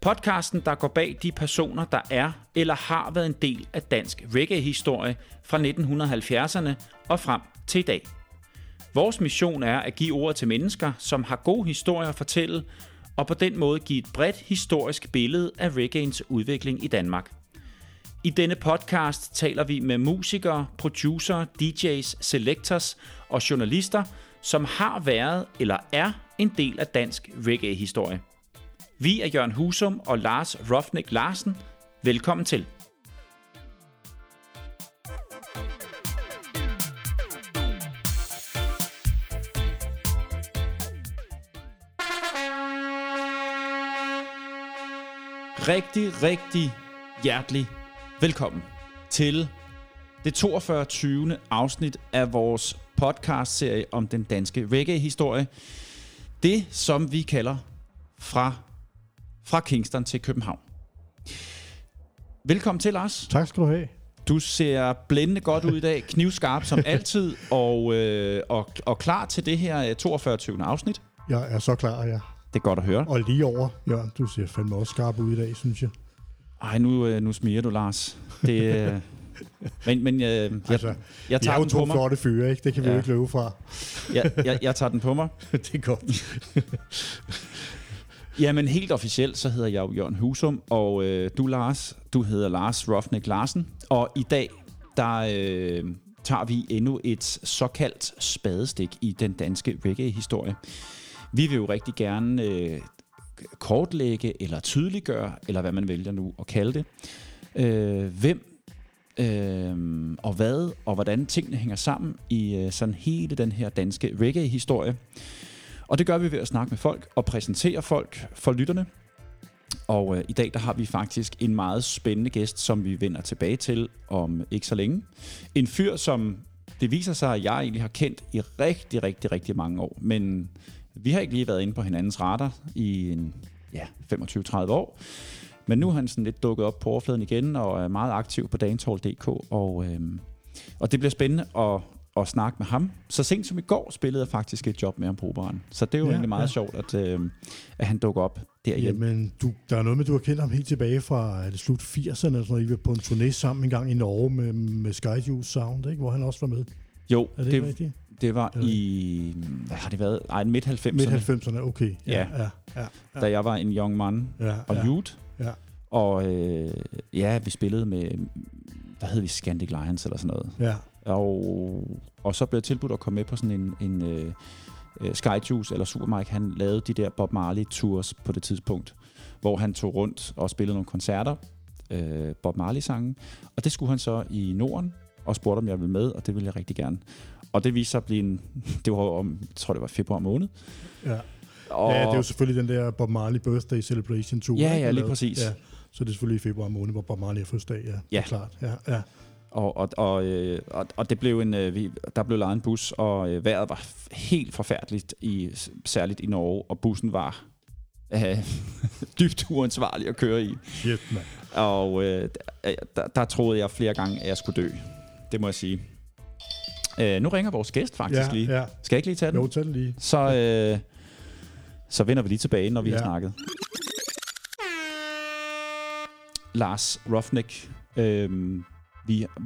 Podcasten, der går bag de personer, der er eller har været en del af dansk reggae-historie fra 1970'erne og frem til i dag. Vores mission er at give ord til mennesker, som har gode historier at fortælle, og på den måde give et bredt historisk billede af reggaeens udvikling i Danmark. I denne podcast taler vi med musikere, producer, DJ's, selectors og journalister, som har været eller er en del af dansk reggae-historie. Vi er Jørgen Husum og Lars Ruffnick Larsen. Velkommen til. Rigtig hjertelig velkommen til det 42. afsnit af vores podcastserie om den danske reggae-historie. Det, som vi kalder fra Kingston til København. Velkommen til, Lars. Tak skal du have. Du ser blændende godt ud i dag, knivskarp som altid, og klar til det her 42. afsnit. Jeg er så klar, ja. Det er godt at høre. Og lige over, Jørgen, du ser fandme også skarp ud i dag, synes jeg. Ej, nu smiger du, Lars. Det, men jeg tager den på mig. Vi er jo to flotte fyre, ikke? Det kan vi jo ikke løbe fra. Jeg tager den på mig. Det er godt. Jamen helt officielt, så hedder jeg jo Jørgen Husum, og du, Lars, du hedder Lars Ruffnick Larsen. Og i dag, der tager vi endnu et såkaldt spadestik i den danske reggae-historie. Vi vil jo rigtig gerne kortlægge eller tydeliggøre, eller hvad man vælger nu at kalde det, hvem og hvad og hvordan tingene hænger sammen i sådan hele den her danske reggae-historie. Og det gør vi ved at snakke med folk og præsentere folk for lytterne. Og i dag der har vi faktisk en meget spændende gæst, som vi vender tilbage til om ikke så længe. En fyr, som det viser sig, at jeg egentlig har kendt i rigtig mange år. Men vi har ikke lige været inde på hinandens radar i 25-30 år. Men nu har han sådan lidt dukket op på overfladen igen og er meget aktiv på dancehall.dk. Og det bliver spændende at snakke med ham. Så sent som i går spillede jeg faktisk et job med ham på Operaen. Så det er jo egentlig meget sjovt, at han dukker op derhjemme. Jamen, der er noget med, du har kendt ham helt tilbage fra det slut 80'erne, eller sådan noget. I var på en turné sammen en gang i Norge med Sky Juice Sound, ikke? Hvor han også var med. Jo, det var i... Hvad har det været? Ej, midt-90'erne. Midt-90'erne, okay. Ja. Da jeg var en young man og youth. Ja. Og vi spillede med... Hvad hed vi? Scandic Lions eller sådan noget. Ja. Og så blev jeg tilbudt at komme med på sådan en Sky Juice eller Super Mike. Han lavede de der Bob Marley tours på det tidspunkt, hvor han tog rundt og spillede nogle koncerter, Bob Marley sangen. Og det skulle han så i Norden og spurgte om jeg ville med, og det ville jeg rigtig gerne. Og det viste sig at blive det var om, jeg tror det var februar måned. Ja. Og ja, det er jo selvfølgelig den der Bob Marley Birthday Celebration tour. Ja, lige præcis. Ja. Så det er selvfølgelig i februar måned, hvor Bob Marley er fødselsdag, ja. Klart. Ja. Og det blev der blev lejet en bus, og vejret var helt forfærdeligt, særligt i Norge, og bussen var dybt uansvarlig at køre i. Shit, man. Og der troede jeg flere gange, at jeg skulle dø. Det må jeg sige. Nu ringer vores gæst faktisk lige. Ja. Skal jeg ikke lige tage den? Jo, tag den lige. Så vender vi lige tilbage, når vi har snakket. Lars Ruffnick...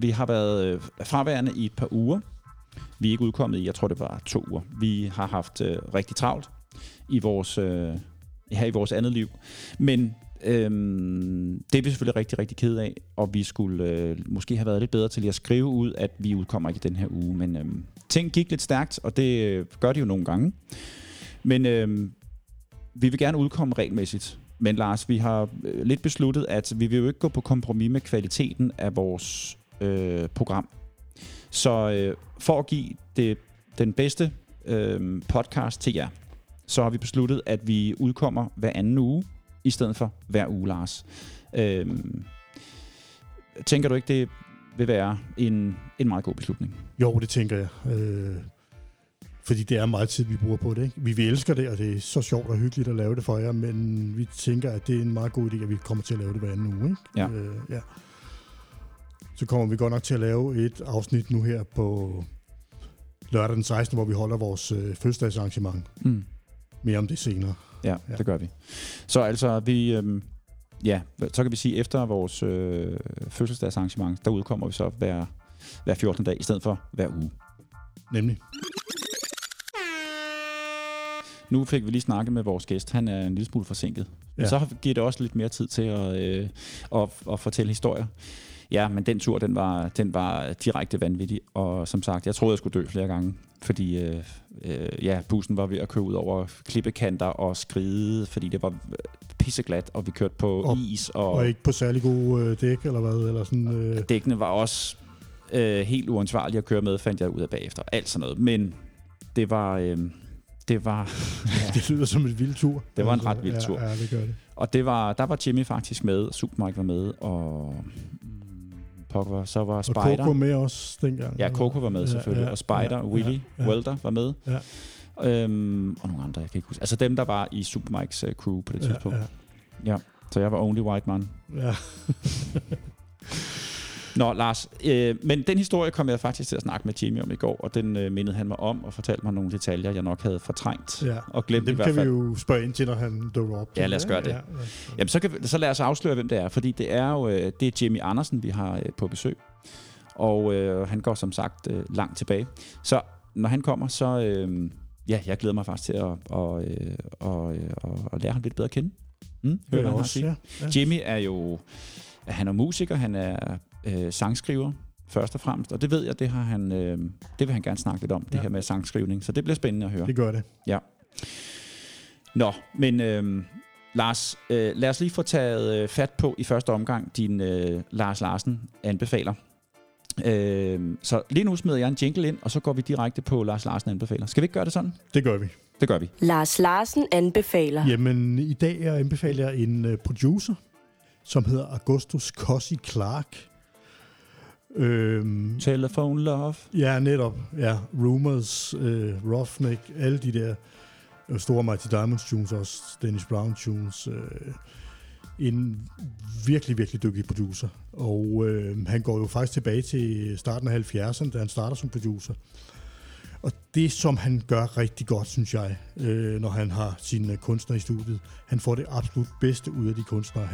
Vi har været fraværende i et par uger. Vi er ikke udkommet i, jeg tror det var 2 uger. Vi har haft rigtig travlt i vores, her i vores andet liv. Men det er vi selvfølgelig rigtig ked af. Og vi skulle måske have været lidt bedre til lige at skrive ud, at vi udkommer ikke den her uge. Men ting gik lidt stærkt, og det gør de jo nogle gange. Men vi vil gerne udkomme regelmæssigt. Men Lars, vi har lidt besluttet, at vi vil jo ikke gå på kompromis med kvaliteten af vores program. Så for at give den bedste podcast til jer, så har vi besluttet, at vi udkommer hver anden uge i stedet for hver uge, Lars. Tænker du ikke, det vil være en meget god beslutning? Jo, det tænker jeg. Fordi det er meget tid, vi bruger på det, ikke? Vi elsker det, og det er så sjovt og hyggeligt at lave det for jer, men vi tænker, at det er en meget god idé, at vi kommer til at lave det hver anden uge, ikke? Ja. Ja. Så kommer vi godt nok til at lave et afsnit nu her på lørdag den 16., hvor vi holder vores fødselsdagsarrangement. Mm. Mere om det senere. Ja, ja, det gør vi. Så altså, vi... ja, så kan vi sige, at efter vores fødselsdagsarrangement, der udkommer vi så hver 14. dag, i stedet for hver uge. Nemlig. Nu fik vi lige snakket med vores gæst. Han er en lille smule forsinket. Ja. Så giver det også lidt mere tid til at fortælle historier. Ja, men den tur, den var direkte vanvittig. Og som sagt, jeg troede, jeg skulle dø flere gange. Fordi bussen var ved at køre ud over klippekanter og skride, fordi det var pisseglat, og vi kørte på is. Og ikke på særlig gode dæk, eller hvad? Eller sådan, dækkene var også helt uansvarlige at køre med, fandt jeg ud af bagefter. Alt sådan noget. Men det var... Det lyder som en vild tur. Det var en ret vild tur. Ja, det gør det. Og der var Jimmy faktisk med, og Super Mike var med, og... Pokker, så var Spider. Og Coco med også dengang. Ja, Coco var med selvfølgelig, og Spider, Willy, Welder var med. Ja. Og nogle andre, jeg kan ikke huske. Altså dem, der var i Super Mikes crew på det tidspunkt. Ja. Så jeg var only white man. Ja. Nå, Lars, men den historie kom jeg faktisk til at snakke med Jimmy om i går, og den mindede han mig om og fortalte mig nogle detaljer, jeg nok havde fortrængt og glemt i hvert fald. Det kan vi jo spørge ind til, når han dukker op. Ja, lad os gøre det. Ja. Jamen, så lad os afsløre, hvem det er, fordi det er jo det er Jimmy Andersen, vi har på besøg, og han går som sagt langt tilbage. Så når han kommer, så jeg glæder mig faktisk til at lære ham lidt bedre at kende. Hører han også, Jimmy er jo... Han er musiker, han er sangskriver først og fremmest, og det ved jeg, det har han, det vil han gerne snakke lidt om, det her med sangskrivning, så det bliver spændende at høre. Det gør det. Ja. Nå, men Lars, lad os lige få taget fat på i første omgang din Lars Larsen anbefaler. Så lige nu smider jeg en jingle ind, og så går vi direkte på Lars Larsen anbefaler. Skal vi ikke gøre det sådan? Det gør vi. Det gør vi. Lars Larsen anbefaler. Jamen, i dag anbefaler jeg en producer, som hedder Augustus Gussie Clarke. Telephone Love. Ja, netop. Ja, Rumors, Ruffnick, alle de der store Mighty Diamonds tunes, også Dennis Brown tunes. En virkelig, virkelig dygtig producer. Og han går jo faktisk tilbage til starten af 70'erne, da han starter som producer. Og det, som han gør rigtig godt, synes jeg, når han har sine kunstnere i studiet, han får det absolut bedste ud af de kunstnere,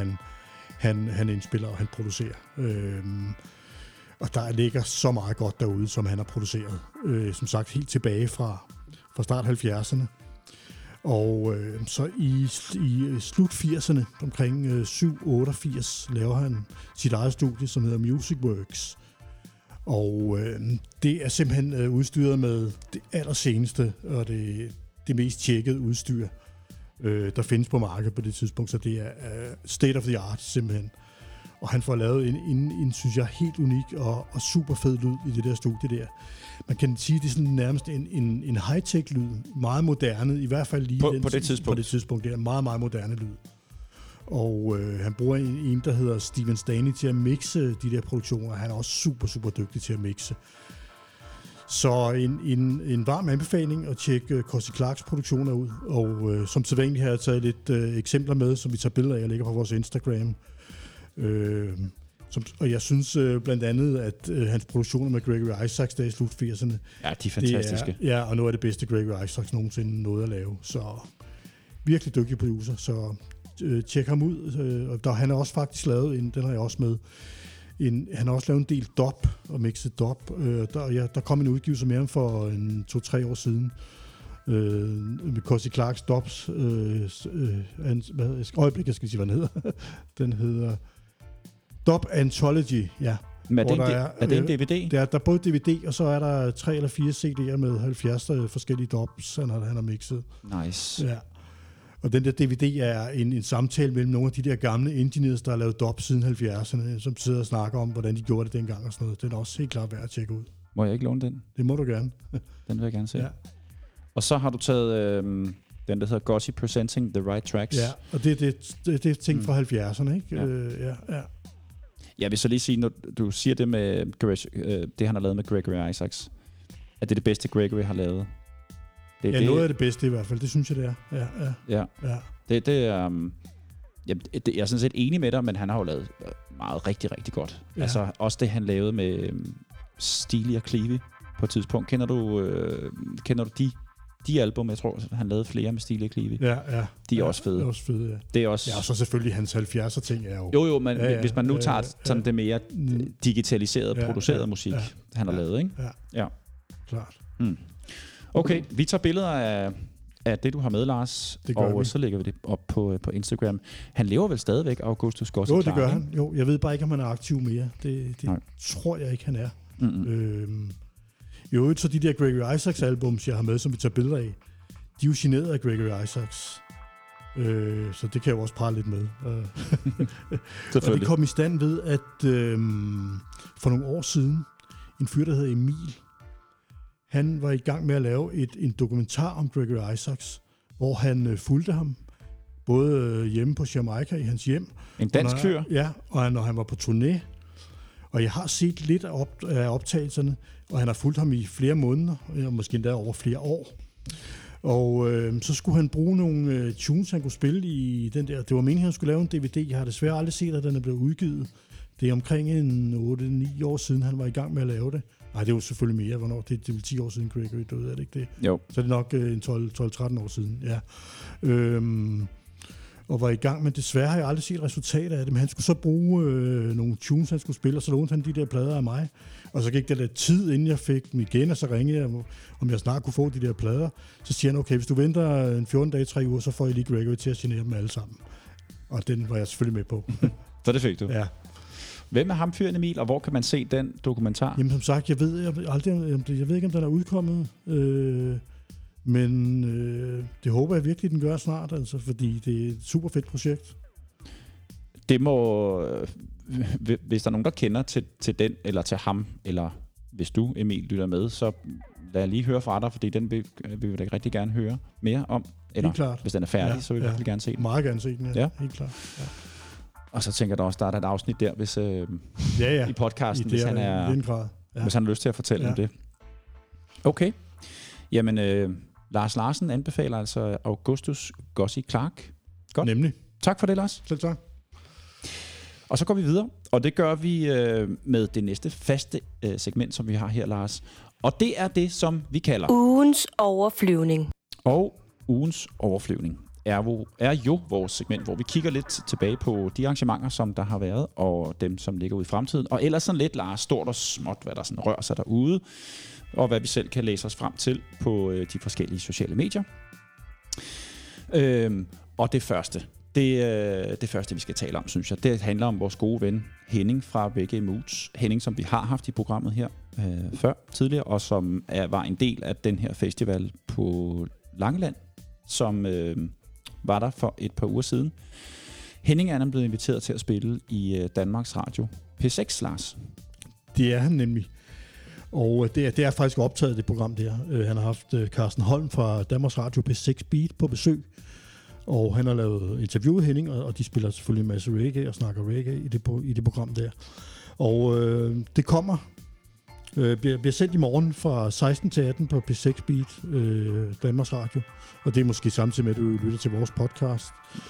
han indspiller og han producerer. Og der ligger så meget godt derude, som han har produceret. Som sagt, helt tilbage fra start 70'erne. Og så i slut 80'erne, omkring 7-88, laver han sit eget studie, som hedder Music Works. Og det er simpelthen udstyret med det allerseneste og det mest tjekkede udstyr, der findes på markedet på det tidspunkt, så det er state of the art simpelthen. Og han får lavet en synes jeg, helt unik og super fed lyd i det der studie der. Man kan sige, det er sådan nærmest en high-tech lyd, meget moderne, i hvert fald lige på det tidspunkt. Det er meget, meget moderne lyd. Og han bruger en, der hedder Steven Stanley, til at mixe de der produktioner. Han er også super, super dygtig til at mixe. Så en varm anbefaling at tjekke Gussie Clarkes produktioner ud. Og som sædvanligt har jeg taget lidt eksempler med, som vi tager billeder af og lægger på vores Instagram. Og jeg synes blandt andet, at hans produktioner med Gregory Isaacs der i slut 80'erne... Ja, de er fantastiske. Ja, og nu er det bedste Gregory Isaacs nogensinde noget at lave. Så virkelig dygtig producer, så... tjek ham ud, og han har også faktisk lavet den har jeg også med. Han har også lavet en del dub og mixet dub. Der kom en udgivelse mere for 2-3 år siden med Gussie Clarkes dubs. Øjeblik, jeg skal sige, hvad den hedder. Den hedder Dub Anthology, ja. Er det en DVD? Der er både DVD, og så er der 3 eller 4 CD'er med 70 forskellige dubs, han har mixet. Nice. Ja. Og den der DVD er en samtale mellem nogle af de der gamle engineers, der har lavet dub siden 70'erne, som sidder og snakker om, hvordan de gjorde det dengang og sådan noget. Den er også helt klart værd at tjekke ud. Må jeg ikke låne den? Det må du gerne. Den vil jeg gerne se. Ja. Og så har du taget Den, der hedder Gussie Presenting the Right Tracks. Ja, og det er ting fra 70'erne, ikke? Ja. Ja. Jeg vil så lige sige, når du siger det med det, han har lavet med Gregory Isaacs, at det er det bedste, Gregory har lavet. Det, ja, det, noget af det bedste i hvert fald, det synes jeg, det er. Ja. Jeg er sådan set enig med dig, men han har jo lavet meget rigtig, rigtig godt. Ja. Altså også det, han lavede med Steely og Cleavey på et tidspunkt. Kender du de album? Jeg tror, han lavede flere med Steely og Cleavey. Ja. De er også fede. Det er også... Ja, og så selvfølgelig hans 70'er ting er jo... Jo, men hvis man nu tager sådan det mere digitaliserede, producerede musik, han har lavet, ikke? Ja. Klart. Mm. Okay, vi tager billeder af det, du har med, Lars, og så lægger vi det op på Instagram. Han lever vel stadigvæk, Augustus Gussie Clarke? Jo, det gør han. Jo, jeg ved bare ikke, om han er aktiv mere. Det tror jeg ikke, han er. Jo, så de der Gregory Isaacs albums, jeg har med, som vi tager billeder af, de er jo generet af Gregory Isaacs. Så det kan jeg også prale lidt med. Og det kom i stand ved, at for nogle år siden, en fyr, der hedder Emil, han var i gang med at lave en dokumentar om Gregory Isaacs, hvor han fulgte ham, både hjemme på Jamaica i hans hjem. En dansk fyr? Ja, og når han var på turné. Og jeg har set lidt af optagelserne, og han har fulgt ham i flere måneder, måske endda over flere år. Og så skulle han bruge nogle tunes, han kunne spille i den der. Det var meningen, han skulle lave en DVD. Jeg har desværre aldrig set, at den er blevet udgivet. Det er omkring 8-9 år siden, han var i gang med at lave det. Nej, det var selvfølgelig mere, hvornår det er 10 år siden Gregory døde, er det ikke det? Jo. Så er det nok 12-13 år siden, ja. Og var i gang, men desværre har jeg aldrig set resultater af det, men han skulle så bruge nogle tunes, han skulle spille, og så lånte han de der plader af mig. Og så gik der lidt tid, inden jeg fik dem igen, og så ringede jeg, om jeg snart kunne få de der plader. Så siger han, okay, hvis du venter en 14 dage, 3 uger, så får jeg lige Gregory til at genere dem alle sammen. Og den var jeg selvfølgelig med på. Så det fik du? Ja. Hvem er ham fyren, Emil, og hvor kan man se den dokumentar? Jamen som sagt, jeg ved ikke, om den er udkommet, men det håber jeg virkelig, den gør snart, altså, fordi det er et super fedt projekt. Det må, hvis der er nogen, der kender til den, eller til ham, eller hvis du, Emil, lytter med, så lad jeg lige høre fra dig, fordi den vil jeg rigtig gerne høre mere om. Eller klart. Hvis den er færdig, så vil jeg virkelig gerne se den. Meget gerne se den, ja. Helt klart, ja. Og så tænker jeg da også, der er et afsnit der, hvis, i podcasten, hvis han har lyst til at fortælle om det. Okay. Jamen, Lars Larsen anbefaler altså Augustus Gussie Clarke. Godt. Nemlig. Tak for det, Lars. Selv tak. Og så går vi videre, og det gør vi med det næste faste segment, som vi har her, Lars. Og det er det, som vi kalder... Ugens overflyvning. Og ugens overflyvning er jo vores segment, hvor vi kigger lidt tilbage på de arrangementer, som der har været, og dem, som ligger ude i fremtiden. Og ellers sådan lidt, Lars, stort og småt, hvad der sådan rører sig derude, og hvad vi selv kan læse os frem til på de forskellige sociale medier. Og det første, vi skal tale om, synes jeg, det handler om vores gode ven Henning fra VG Moods. Henning, som vi har haft i programmet her tidligere, og som var en del af den her festival på Langeland, som... var der for et par uger siden. Henning er blevet inviteret til at spille i Danmarks Radio P6, Lars. Det er han nemlig. Og det er faktisk optaget, det program der. Han har haft Carsten Holm fra Danmarks Radio P6 Beat på besøg. Og han har lavet interviewet Henning, og de spiller selvfølgelig en masse reggae og snakker reggae i det program der. Og det kommer. Bliver sendt i morgen fra 16 til 18 på P6 Beat, Danmarks Radio. Og det er måske samtidig med, at du lytter til vores podcast.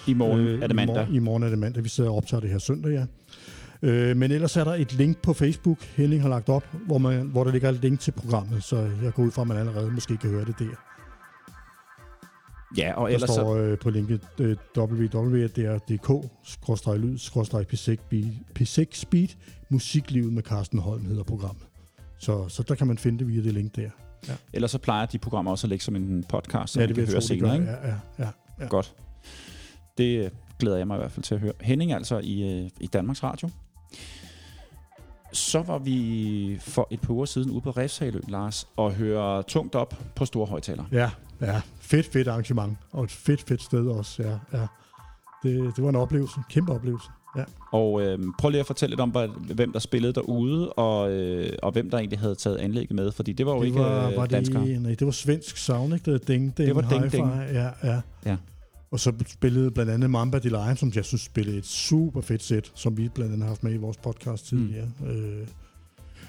I morgen er det mandag. I morgen er det mandag. Vi sidder og optager det her søndag, ja. Men ellers er der et link på Facebook, Henning har lagt op, hvor der ligger et link til programmet. Så jeg går ud fra, at man allerede måske kan høre det der. Ja, og ellers... Der står på linket www.dk/lyd/P6 Beat. Musiklivet med Carsten Holm hedder programmet. Så der kan man finde det via det link der. Ja. Ellers så plejer de programmer også at lægge som en podcast, som man kan høre senere. Ja. Godt. Det glæder jeg mig i hvert fald til at høre. Henning altså i Danmarks Radio. Så var vi for et par uger siden ude på Refshalø, Lars, og høre tungt op på store højtalere. Ja. Fedt arrangement. Og et fedt sted også, ja. Det var en oplevelse, kæmpe oplevelse. Ja. Og prøv lige at fortælle lidt om, hvem der spillede derude, og hvem der egentlig havde taget anlægget med, fordi det var jo ikke danskere. Det var svensk sound, ikke? Det var Ding-Ding. Ja. Og så spillede blandt andet Mamba de Lion, som jeg synes spillede et super fedt sæt, som vi blandt andet har haft med i vores podcast tidligere.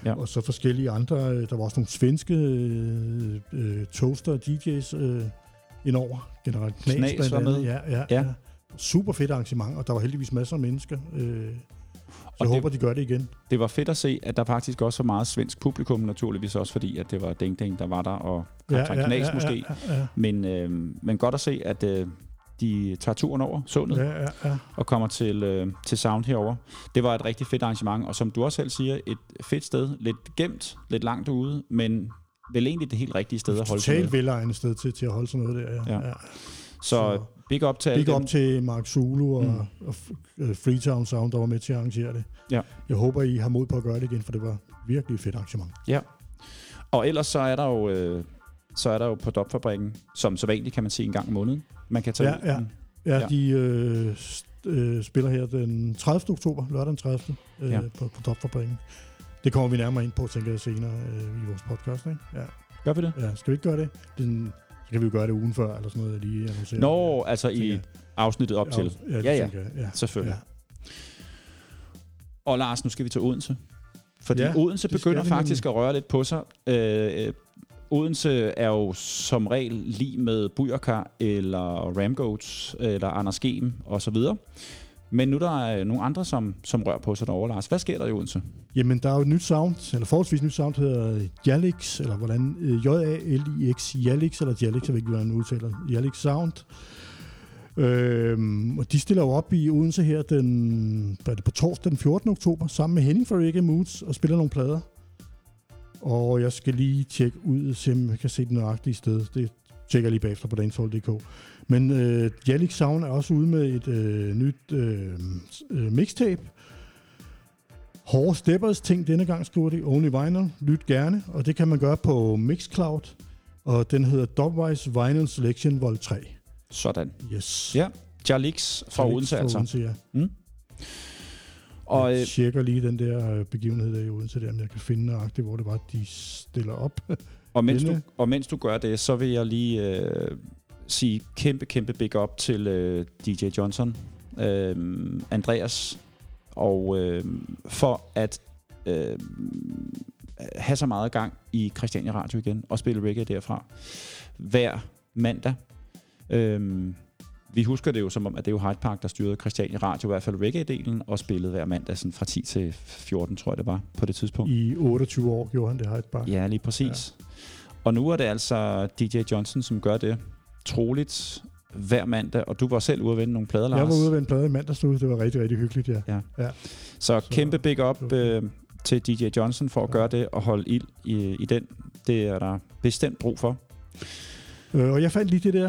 Ja. Og så forskellige andre. Der var også nogle svenske toaster og DJ's indover. Generelt Knas var med. Ja. Super fedt arrangement, og der var heldigvis masser af mennesker. Så jeg håber, de gør det igen. Det var fedt at se, at der faktisk også var meget svensk publikum, naturligvis også fordi, at det var Ding-Ding, der var der, og Knas måske. Ja. Men godt at se, at de tager turen over sundet og kommer til Sound herover. Det var et rigtig fedt arrangement, og som du også selv siger, et fedt sted. Lidt gemt, lidt langt ude, men vel egentlig det helt rigtige sted at holde sådan noget. Totalt velegnet sted til at holde sådan noget der, ja. Så big up til Mark Zulu og Freetown Sound, der var med til at arrangere det. Ja. Jeg håber, I har mod på at gøre det igen, for det var virkelig et fedt arrangement. Ja, og ellers så er der jo... så er der jo på Dopfabrikken, som så vanligt kan man se en gang om måneden. Man kan tage de spiller her den 30. oktober, lørdag den 30. På Dopfabrikken. Det kommer vi nærmere ind på, tænker jeg, senere i vores podcast, ikke? Ja. Gør vi det? Ja, skal vi ikke gøre det? Så kan vi jo gøre det ugen før, eller sådan noget, lige annoncere. Nå, altså i afsnittet op til. Ja, selvfølgelig. Ja. Og Lars, nu skal vi til Odense. Fordi Odense begynder faktisk at røre lidt på sig. Odense er jo som regel lig med Bujerkar eller Ramgoats eller Anders Gehm og så videre. Men nu der er nogle andre, som rører på sig derovre, Lars. Hvad sker der i Odense? Jamen, der er jo et nyt sound, eller forholdsvis nyt sound, hedder Jalix, eller hvordan, Jalix, Jalix, jeg ved ikke, hvordan man udtaler, Jalix Sound. Og de stiller jo op i Odense her på torsdag den 14. oktober, sammen med Henning fra VG Moods, og spiller nogle plader. Og jeg skal lige tjekke ud, se om jeg kan se det nøjagtige sted. Det tjekker jeg lige bagefter på danshold.dk. Men Jalix Sound er også ude med et nyt mixtape. Hårde steppers ting denne gang, skriver det. Only Vinyl. Lyt gerne. Og det kan man gøre på Mixcloud. Og den hedder Dubwise Vinyl Selection Vol. 3. Sådan. Yes. Ja, Jalix fra Odense altså. Og jeg tjekker lige den der begivenhed der i Odense der, om jeg kan finde nøjagtigt, hvor det var, de stiller op. Og mens du gør det, så vil jeg lige sige kæmpe big up til DJ Johnson, Andreas, og for at have så meget gang i Christiania Radio igen, og spille reggae derfra hver mandag. Vi husker det jo som om, at det er Hyde Park, der styrede Christiania Radio, i hvert fald reggae-delen, og spillede hver mandag sådan fra 10 til 14, tror jeg det var, på det tidspunkt. I 28 år gjorde han det, Hyde Park. Ja, lige præcis. Ja. Og nu er det altså DJ Johnson, som gør det troligt hver mandag, og du var selv ude at vende nogle plader, Lars. Jeg var ude at vende plader i mandagsstudiet, det var rigtig, rigtig hyggeligt, ja. Så kæmpe big up til DJ Johnson for at gøre det og holde ild i den. Det er der bestemt brug for. Og jeg fandt lige det der,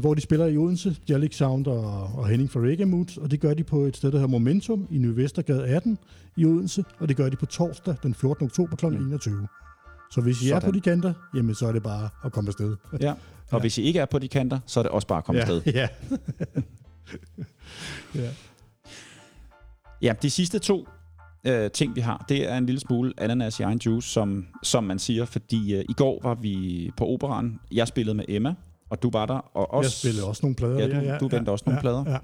hvor de spiller i Odense, Jalix Sound og Henning fra Reggae Moods, og det gør de på et sted, der hedder Momentum i Ny Vestergade 18 i Odense, og det gør de på torsdag den 14. oktober kl. 21. Så hvis I er på de kanter, jamen så er det bare at komme afsted. Ja, og hvis I ikke er på de kanter, så er det også bare at komme afsted. Ja. Ja, de sidste to ting vi har, det er en lille smule ananas i egen juice, som man siger, fordi i går var vi på Operaen. Jeg spillede med Emma, og du var der, og også... Jeg spillede også nogle plader. Du vendte også nogle plader,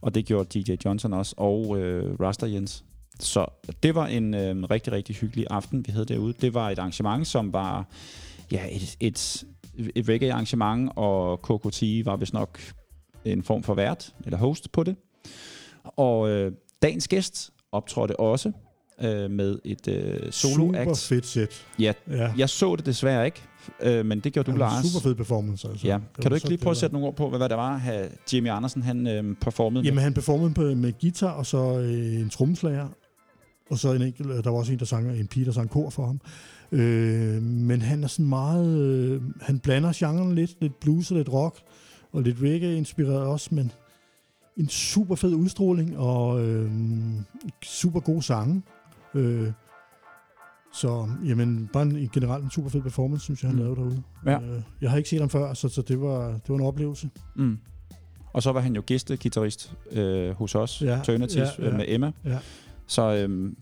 og det gjorde DJ Johnson også, og Rasta Jens. Så det var en rigtig, rigtig hyggelig aften, vi havde derude. Det var et arrangement, som var et reggae-arrangement, og KKT var vist nok en form for vært, eller host på det. Og dagens gæst optrådte også med et solo-act. Super fedt set. Ja, jeg så det desværre ikke, men det gjorde du, Lars. Super fed performance, altså. Ja. Kan du ikke lige prøve at sætte nogle ord på, hvad det var, at Jimmy Andersen han performede? Jamen, han performede med guitar, og så en trommeslager, og så en enkelt, der var også en pige, der sang kor for ham. Men han er sådan meget... han blander genren lidt blues og lidt rock, og lidt reggae-inspireret også, men... En super fed udstråling og super gode sange. Så jamen, bare generelt en super fed performance, synes jeg, han lavede derude. Ja. Jeg har ikke set ham før, så det var en oplevelse. Mm. Og så var han jo gæstegitarrist hos os, med Emma. Ja.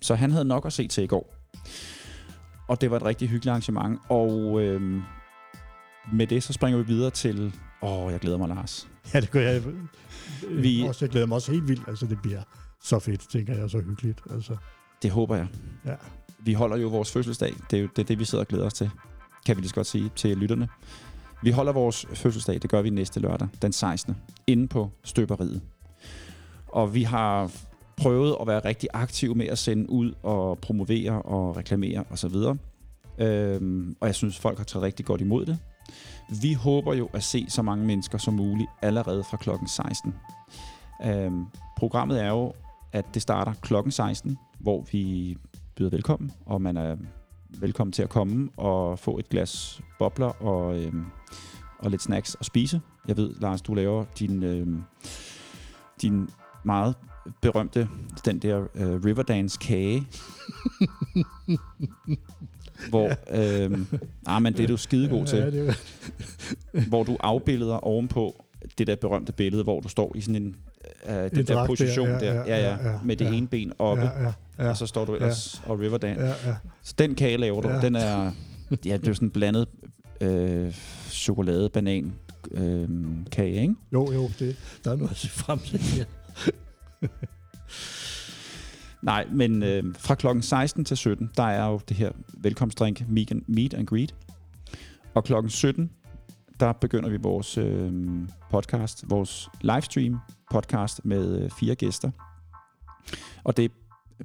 Så han havde nok at se til i går. Og det var et rigtig hyggeligt arrangement. Og med det, så springer vi videre til... jeg glæder mig, Lars. Ja, det gør jeg. Jeg glæder mig også helt vildt. Altså, det bliver så fedt, tænker jeg, så hyggeligt. Altså. Det håber jeg. Ja. Vi holder jo vores fødselsdag. Det er jo det, vi sidder og glæder os til. Kan vi lige så godt sige til lytterne. Vi holder vores fødselsdag, det gør vi næste lørdag, den 16. inde på Støberiet. Og vi har prøvet at være rigtig aktive med at sende ud og promovere og reklamere osv. Og jeg synes, folk har taget rigtig godt imod det. Vi håber jo at se så mange mennesker som muligt allerede fra klokken 16. Programmet er jo, at det starter klokken 16, hvor vi byder velkommen, og man er velkommen til at komme og få et glas bobler og lidt snacks og spise. Jeg ved, Lars, du laver din meget berømte, den der Riverdance-kage. Hvor, men det er du skidegod til. Ja, det hvor du afbilleder ovenpå det der berømte billede, hvor du står i sådan en den der position der, med det ene ben oppe, og så står du ellers og Riverdance. Så den kage laver du, den er, det er sådan blandet chokolade, banan, kage, ikke? Jo, det, der er noget at se frem til. Nej, men fra klokken 16 til 17, der er jo det her velkomstdrink, meet and greet. Og klokken 17, der begynder vi vores podcast, vores livestream podcast med 4 gæster. Og det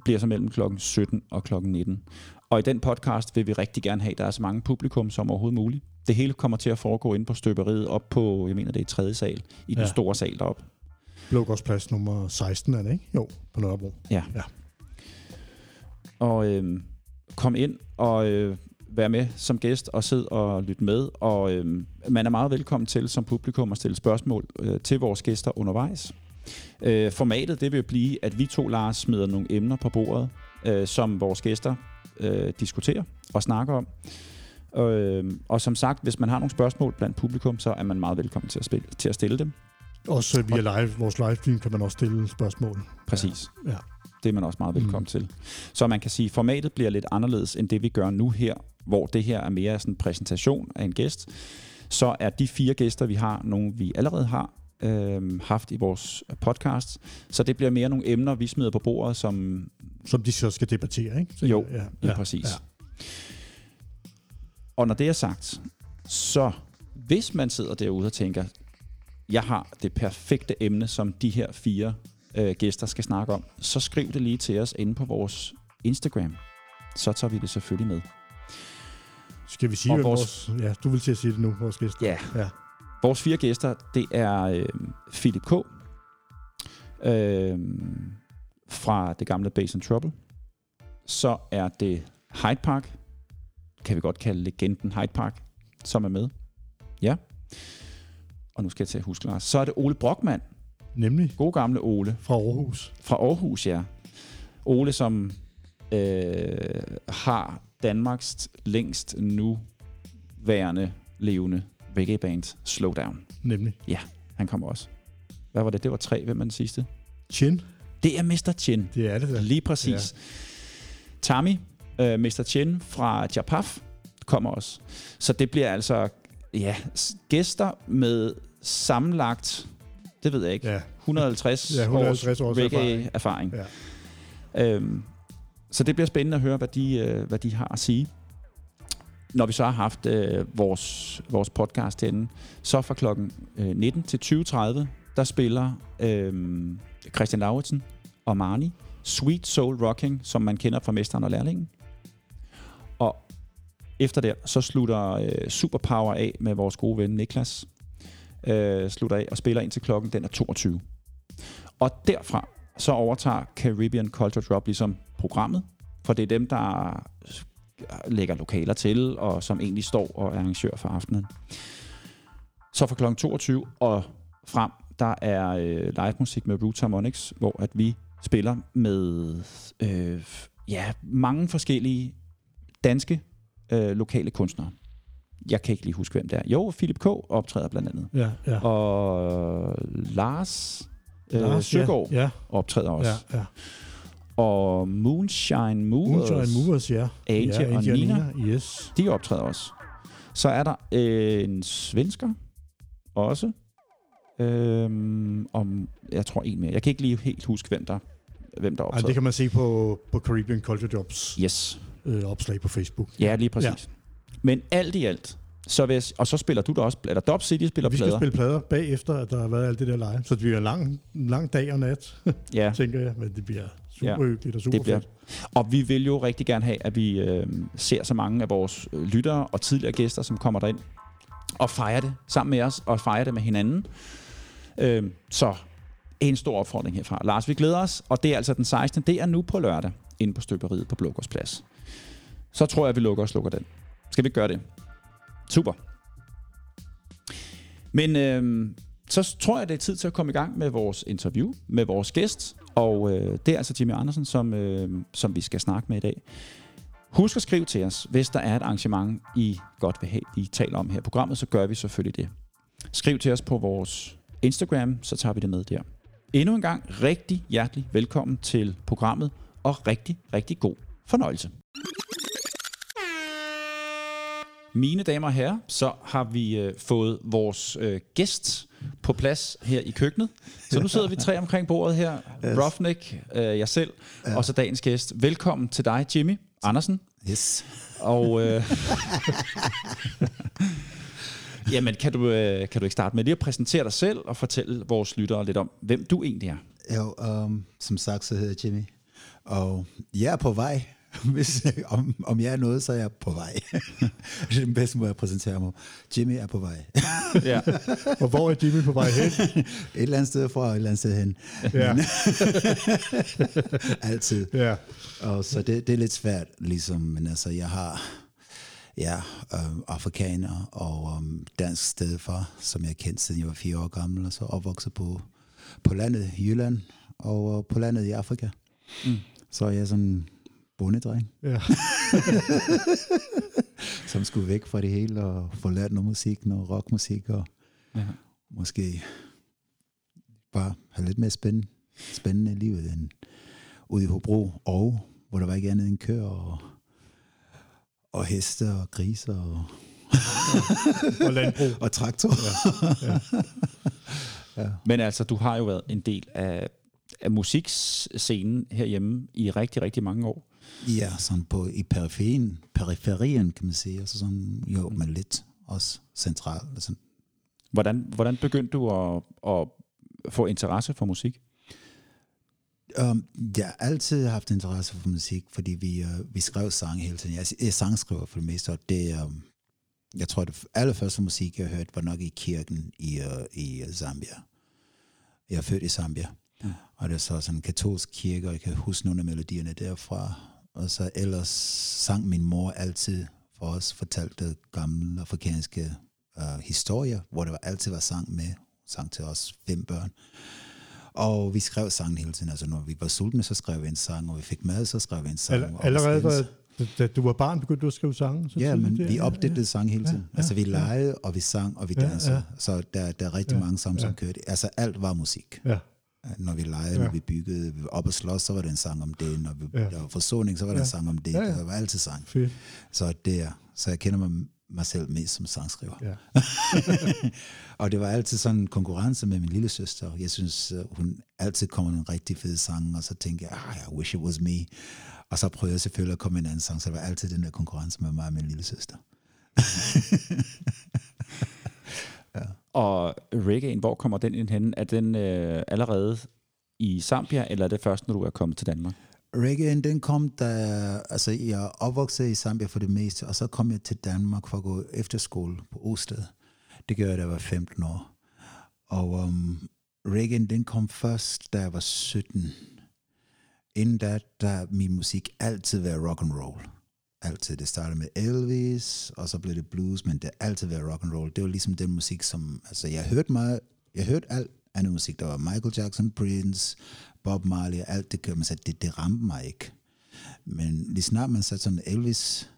bliver så mellem klokken 17 og klokken 19. Og i den podcast vil vi rigtig gerne have, der er så mange publikum som overhovedet muligt. Det hele kommer til at foregå inde på Støberiet, op på, jeg mener det er 3. sal, i den store sal deroppe. Blågårdsplads nummer 16 er det, ikke? Jo, på Nørrebro. Ja. Og kom ind og vær med som gæst og sid og lyt med. Og man er meget velkommen til som publikum at stille spørgsmål til vores gæster undervejs. Formatet det vil blive, at vi to, Lars, smider nogle emner på bordet, som vores gæster diskuterer og snakker om. Og som sagt, hvis man har nogle spørgsmål blandt publikum, så er man meget velkommen til at stille dem. Også via vores livestream kan man også stille spørgsmål. Præcis. Ja. Det er man også meget velkommen til. Så man kan sige, at formatet bliver lidt anderledes end det, vi gør nu her, hvor det her er mere sådan en præsentation af en gæst. Så er de 4 gæster, vi har, nogle vi allerede har haft i vores podcast. Så det bliver mere nogle emner, vi smider på bordet, som de så skal debattere, ikke? Så, præcis. Ja. Og når det er sagt, så hvis man sidder derude og tænker... Jeg har det perfekte emne, som de her 4 gæster skal snakke om. Så skriv det lige til os inde på vores Instagram. Så tager vi det selvfølgelig med. Skal vi sige, at vores... Ja, du vil til at sige det nu, vores gæster. Ja. Vores 4 gæster, det er Philip K. Fra det gamle Bass & Trouble. Så er det Hyde Park. Kan vi godt kalde legenden Hyde Park, som er med. Ja. Og nu skal jeg til at huske, Lars. Så er det Ole Brockmann. Nemlig. God gamle Ole. Fra Aarhus. Fra Aarhus, ja. Ole, som har Danmarks længst nuværende levende reggae-band Slowdown. Nemlig. Ja, han kommer også. Hvad var det? Det var 3. Hvem er den sidste? Chin. Det er Mr. Chin. Det er det der. Lige præcis. Ja. Tommy, Mr. Chin fra Japaf, kommer også. Så det bliver altså... Ja, gæster med sammenlagt, det ved jeg ikke, 150 års reggae-erfaring. Ja. Så det bliver spændende at høre, hvad de har at sige. Når vi så har haft vores podcast herinde, så fra klokken 19 til 20.30, der spiller Christian Lauritsen og Marnie Sweet Soul Rocking, som man kender fra Mesteren og Lærlingen. Og efter der, så slutter Superpower af med vores gode ven Niklas. Slutter af og spiller ind til klokken, den er 22. Og derfra, så overtager Caribbean Culture Drop ligesom programmet. For det er dem, der lægger lokaler til, og som egentlig står og er arrangør for aftenen. Så fra klokken 22 og frem, der er live musik med Root Harmonics, hvor at vi spiller med mange forskellige danske lokale kunstnere. Jeg kan ikke lige huske, hvem det er. Jo, Philip K. optræder blandt andet. Ja, ja. Og Lars Søgaard optræder også. Ja, ja. Og Moonshine Movers Angel og Nina. Yes. De optræder også. Så er der en svensker også. Jeg tror en mere. Jeg kan ikke lige helt huske, hvem der optræder. Ej, det kan man se på Caribbean Culture Jobs opslag på Facebook. Ja, lige præcis. Ja. Men alt i alt, og så spiller du da også, eller Dub City spiller plader. Vi skal spille plader bagefter, at der har været alt det der live. Så det bliver en lang dag og nat, tænker jeg. Men det bliver super hyggeligt og super fedt. Og vi vil jo rigtig gerne have, at vi ser så mange af vores lyttere og tidligere gæster, som kommer derind og fejrer det sammen med os, og fejrer det med hinanden. Så en stor opfordring herfra. Lars, vi glæder os, og det er altså den 16. Det er nu på lørdag, inde på Støberiet på Blågårdsplads. Så tror jeg, vi lukker den. Skal vi gøre det? Super. Men så tror jeg, det er tid til at komme i gang med vores interview, med vores gæst. Og det er altså Jimmy Andersen, som vi skal snakke med i dag. Husk at skrive til os, hvis der er et arrangement, I godt vil have, I taler om her i programmet, så gør vi selvfølgelig det. Skriv til os på vores Instagram, så tager vi det med der. Endnu en gang, rigtig hjertelig velkommen til programmet, og rigtig, rigtig god fornøjelse. Mine damer og herrer, så har vi fået vores gæst på plads her i køkkenet. Så nu sidder vi tre omkring bordet her. Yes. Ruffnick, jeg selv, og så dagens gæst. Velkommen til dig, Jimmy Andersen. Yes. Og jamen, kan du ikke starte med lige at præsentere dig selv og fortælle vores lyttere lidt om, hvem du egentlig er? Jo, som sagt, så hedder jeg Jimmy, og jeg er på vej. Om jeg er noget, så er jeg på vej. Det er den bedste måde, jeg præsenterer mig. Jimmy er på vej. Ja. Og hvor er Jimmy på vej hen? Et eller andet sted fra, og et eller andet sted hen. Ja. Altid. Ja. Og så det er lidt svært, ligesom. Men altså, jeg har afrikaner og dansk stedfar, som jeg har kendt, siden jeg var 4 år gammel, og så opvokset på landet i Jylland, og på landet i Afrika. Mm. Så jeg er sådan bondedreng, som skulle væk fra det hele og få lært noget musik, noget rockmusik, og måske bare have lidt mere spændende livet end ude i Hobro, og hvor der var ikke andet end køer og heste og grise og landbrug og traktor. Ja. Ja. Ja. Men altså, du har jo været en del af musikscenen herhjemme i rigtig, rigtig mange år. Ja, sådan i periferien, kan man sige, og så sådan, jo, men lidt også centralt. Altså. Hvordan begyndte du at få interesse for musik? Jeg har altid haft interesse for musik, fordi vi skrev sange hele tiden. Jeg er sangskriver for det meste, og det, jeg tror, det allerførste musik, jeg hørte, var nok i kirken i Zambia. Jeg er født i Zambia. Ja. Og det er så sådan en katolsk kirke, og jeg kan huske nogle af melodierne derfra. Og så ellers sang min mor altid for os, fortalte gamle afrikanske historier, hvor der altid var sang med. Sang til os 5 børn. Og vi skrev sangen hele tiden. Altså når vi var sultne, så skrev vi en sang, og vi fik mad, så skrev vi en sang. Allerede da du var barn, begyndte du at skrive sange? Ja, men vi opdættede sange hele tiden. Altså vi legede, og vi sang, og vi dansede. Ja, ja. Så der er rigtig mange sange, som kørte. Altså alt var musik. Ja. Når vi legede, når vi byggede, vi var oppe og slås, så var det en sang om det. Når vi der var forsoning, så var det en sang om det. Der var altid sang. Fedt. Så jeg kender mig selv mest som sangskriver. Ja. Og det var altid sådan en konkurrence med min lille søster. Jeg synes, hun altid kom med en rigtig fed sang, og så tænkte jeg, I wish it was me. Og så prøvede jeg selvfølgelig at komme med en anden sang, så det var altid den der konkurrence med mig og min lille søster. Og reggaen, hvor kommer den ind hen? Er den allerede i Zambia, eller er det først, når du er kommet til Danmark? Reggaen, den kom, jeg opvoksede i Zambia for det meste, og så kom jeg til Danmark for at gå efterskole på Osted. Det gjorde jeg, da jeg var 15 år. Og reggaen, den kom først, da jeg var 17. Inden da, der min musik altid var rock and roll. Altid. Det startede med Elvis, og så blev det blues, men det har altid været rock and roll. Det var ligesom den musik, som jeg hørte alt andet musik. Der var Michael Jackson, Prince, Bob Marley, alt det kørte. Man sagde, det ramte mig ikke. Men lige snart man satte sådan Elvis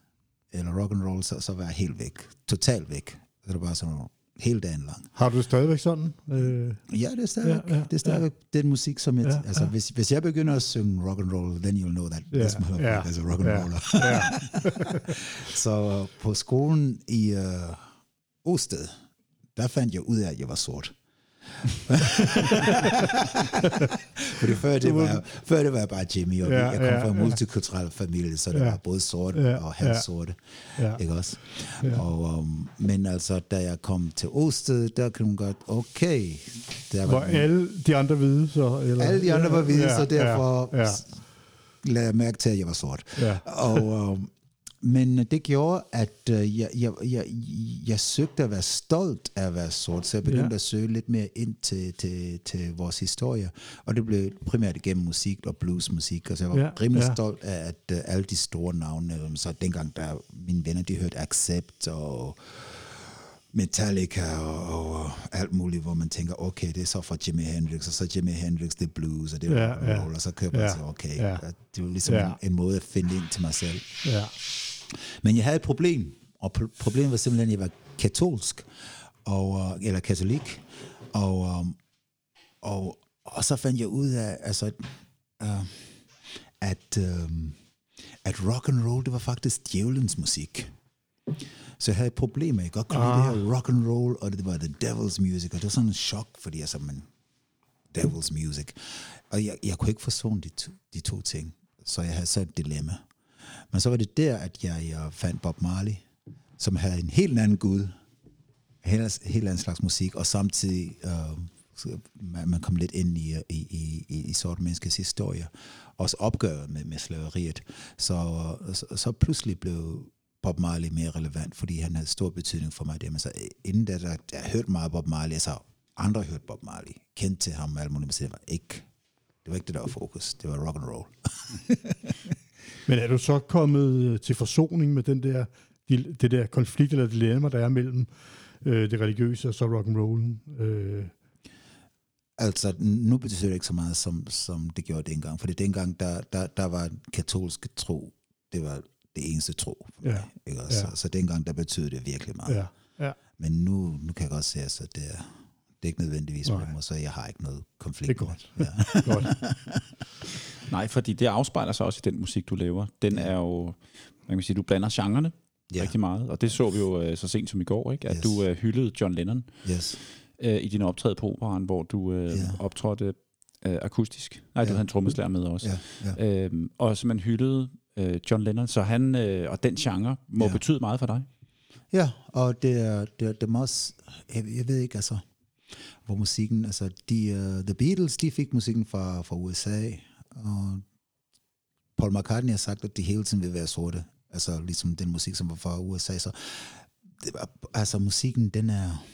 eller rock'n'roll, så var jeg helt væk. Totalt væk. Så det var bare sådan hele dagen lang. Har du stadigvæk sådan? Ja, det er stadigvæk. Ja, ja, det er stadigvæk den musik, som hvis jeg begynder at synge rock'n'roll, then you'll know that that's my life as a rock'n'roller. Så på skolen i Osted, der fandt jeg ud af, at jeg var sort. Fordi før det var jeg bare Jimmy, og jeg kom fra en multikulturel familie, så det var både sorte og halvsorte, ikke også? Ja. Og, men altså, da jeg kom til Osted, der kunne man godt, okay. Der var alle de andre hvide, så? Eller? Alle de andre var hvide, så derfor lagde jeg mærke til, at jeg var sort. Ja. Og... men det gjorde, at jeg søgte at være stolt af at være sort, så jeg begyndte at søge lidt mere ind til vores historie, og det blev primært gennem musik og bluesmusik, og så jeg var rimelig stolt af, at alle de store navne, så dengang der mine venner, de hørte Accept og Metallica og alt muligt, hvor man tænker, okay, det er så fra Jimi Hendrix, og så Jimi Hendrix, det er blues, og det er rock'n'roll, og så køber jeg så, okay. Ja. Det var ligesom en måde at finde ind til mig selv. Ja. Men jeg havde et problem, og problemet var simpelthen, at jeg var katolsk, eller katolik, og så fandt jeg ud af, altså, at rock'n'roll, det var faktisk djævelens musik. Så jeg havde et problem, jeg godt kunne lide det her rock'n'roll, og det var the devil's music, og det var sådan en chok, fordi jeg sagde, devil's music. Og jeg kunne ikke forsone de to ting, så jeg havde så et dilemma. Men så var det der, at jeg fandt Bob Marley, som havde en helt anden gud, helt anden slags musik, og samtidig man kom lidt ind i sorte menneskers historie, også opgøret med slaveriet. Så pludselig blev Bob Marley mere relevant, fordi han havde stor betydning for mig. Men så inden da, jeg hørte meget Bob Marley, altså andre hørte Bob Marley, kendte til ham, alt muligt, men det var ikke det, der var fokus, det var rock'n'roll. Men er du så kommet til forsoning med den der, det der konflikt eller dilemma, der er mellem det religiøse og så rock'n'rollen? Altså, nu betyder det ikke så meget, som det gjorde dengang, fordi dengang, der var katolsk tro, det var det eneste tro for mig, ikke også? Så dengang, der betød det virkelig meget. Men nu kan jeg godt se, at det er ikke nødvendigvis på mig, så jeg har ikke noget konflikt. Det er godt. Godt. Nej, fordi det afspejler sig også i den musik, du laver. Den er jo, man kan sige, du blander genrerne rigtig meget, og det så vi jo så sent som i går, ikke? At du hyldede John Lennon i din optræde på operaen, hvor du optrådte akustisk. Nej, du havde en trommeslager med også. Og så man hyldede John Lennon, så han og den genre må betyde meget for dig. Ja, og det er meget, jeg ved ikke, altså, hvor musikken, altså The Beatles, de fik musikken fra USA, og Paul McCartney har sagt, at de hele tiden vil være sorte, altså ligesom den musik, som var fra USA, så altså musikken, den er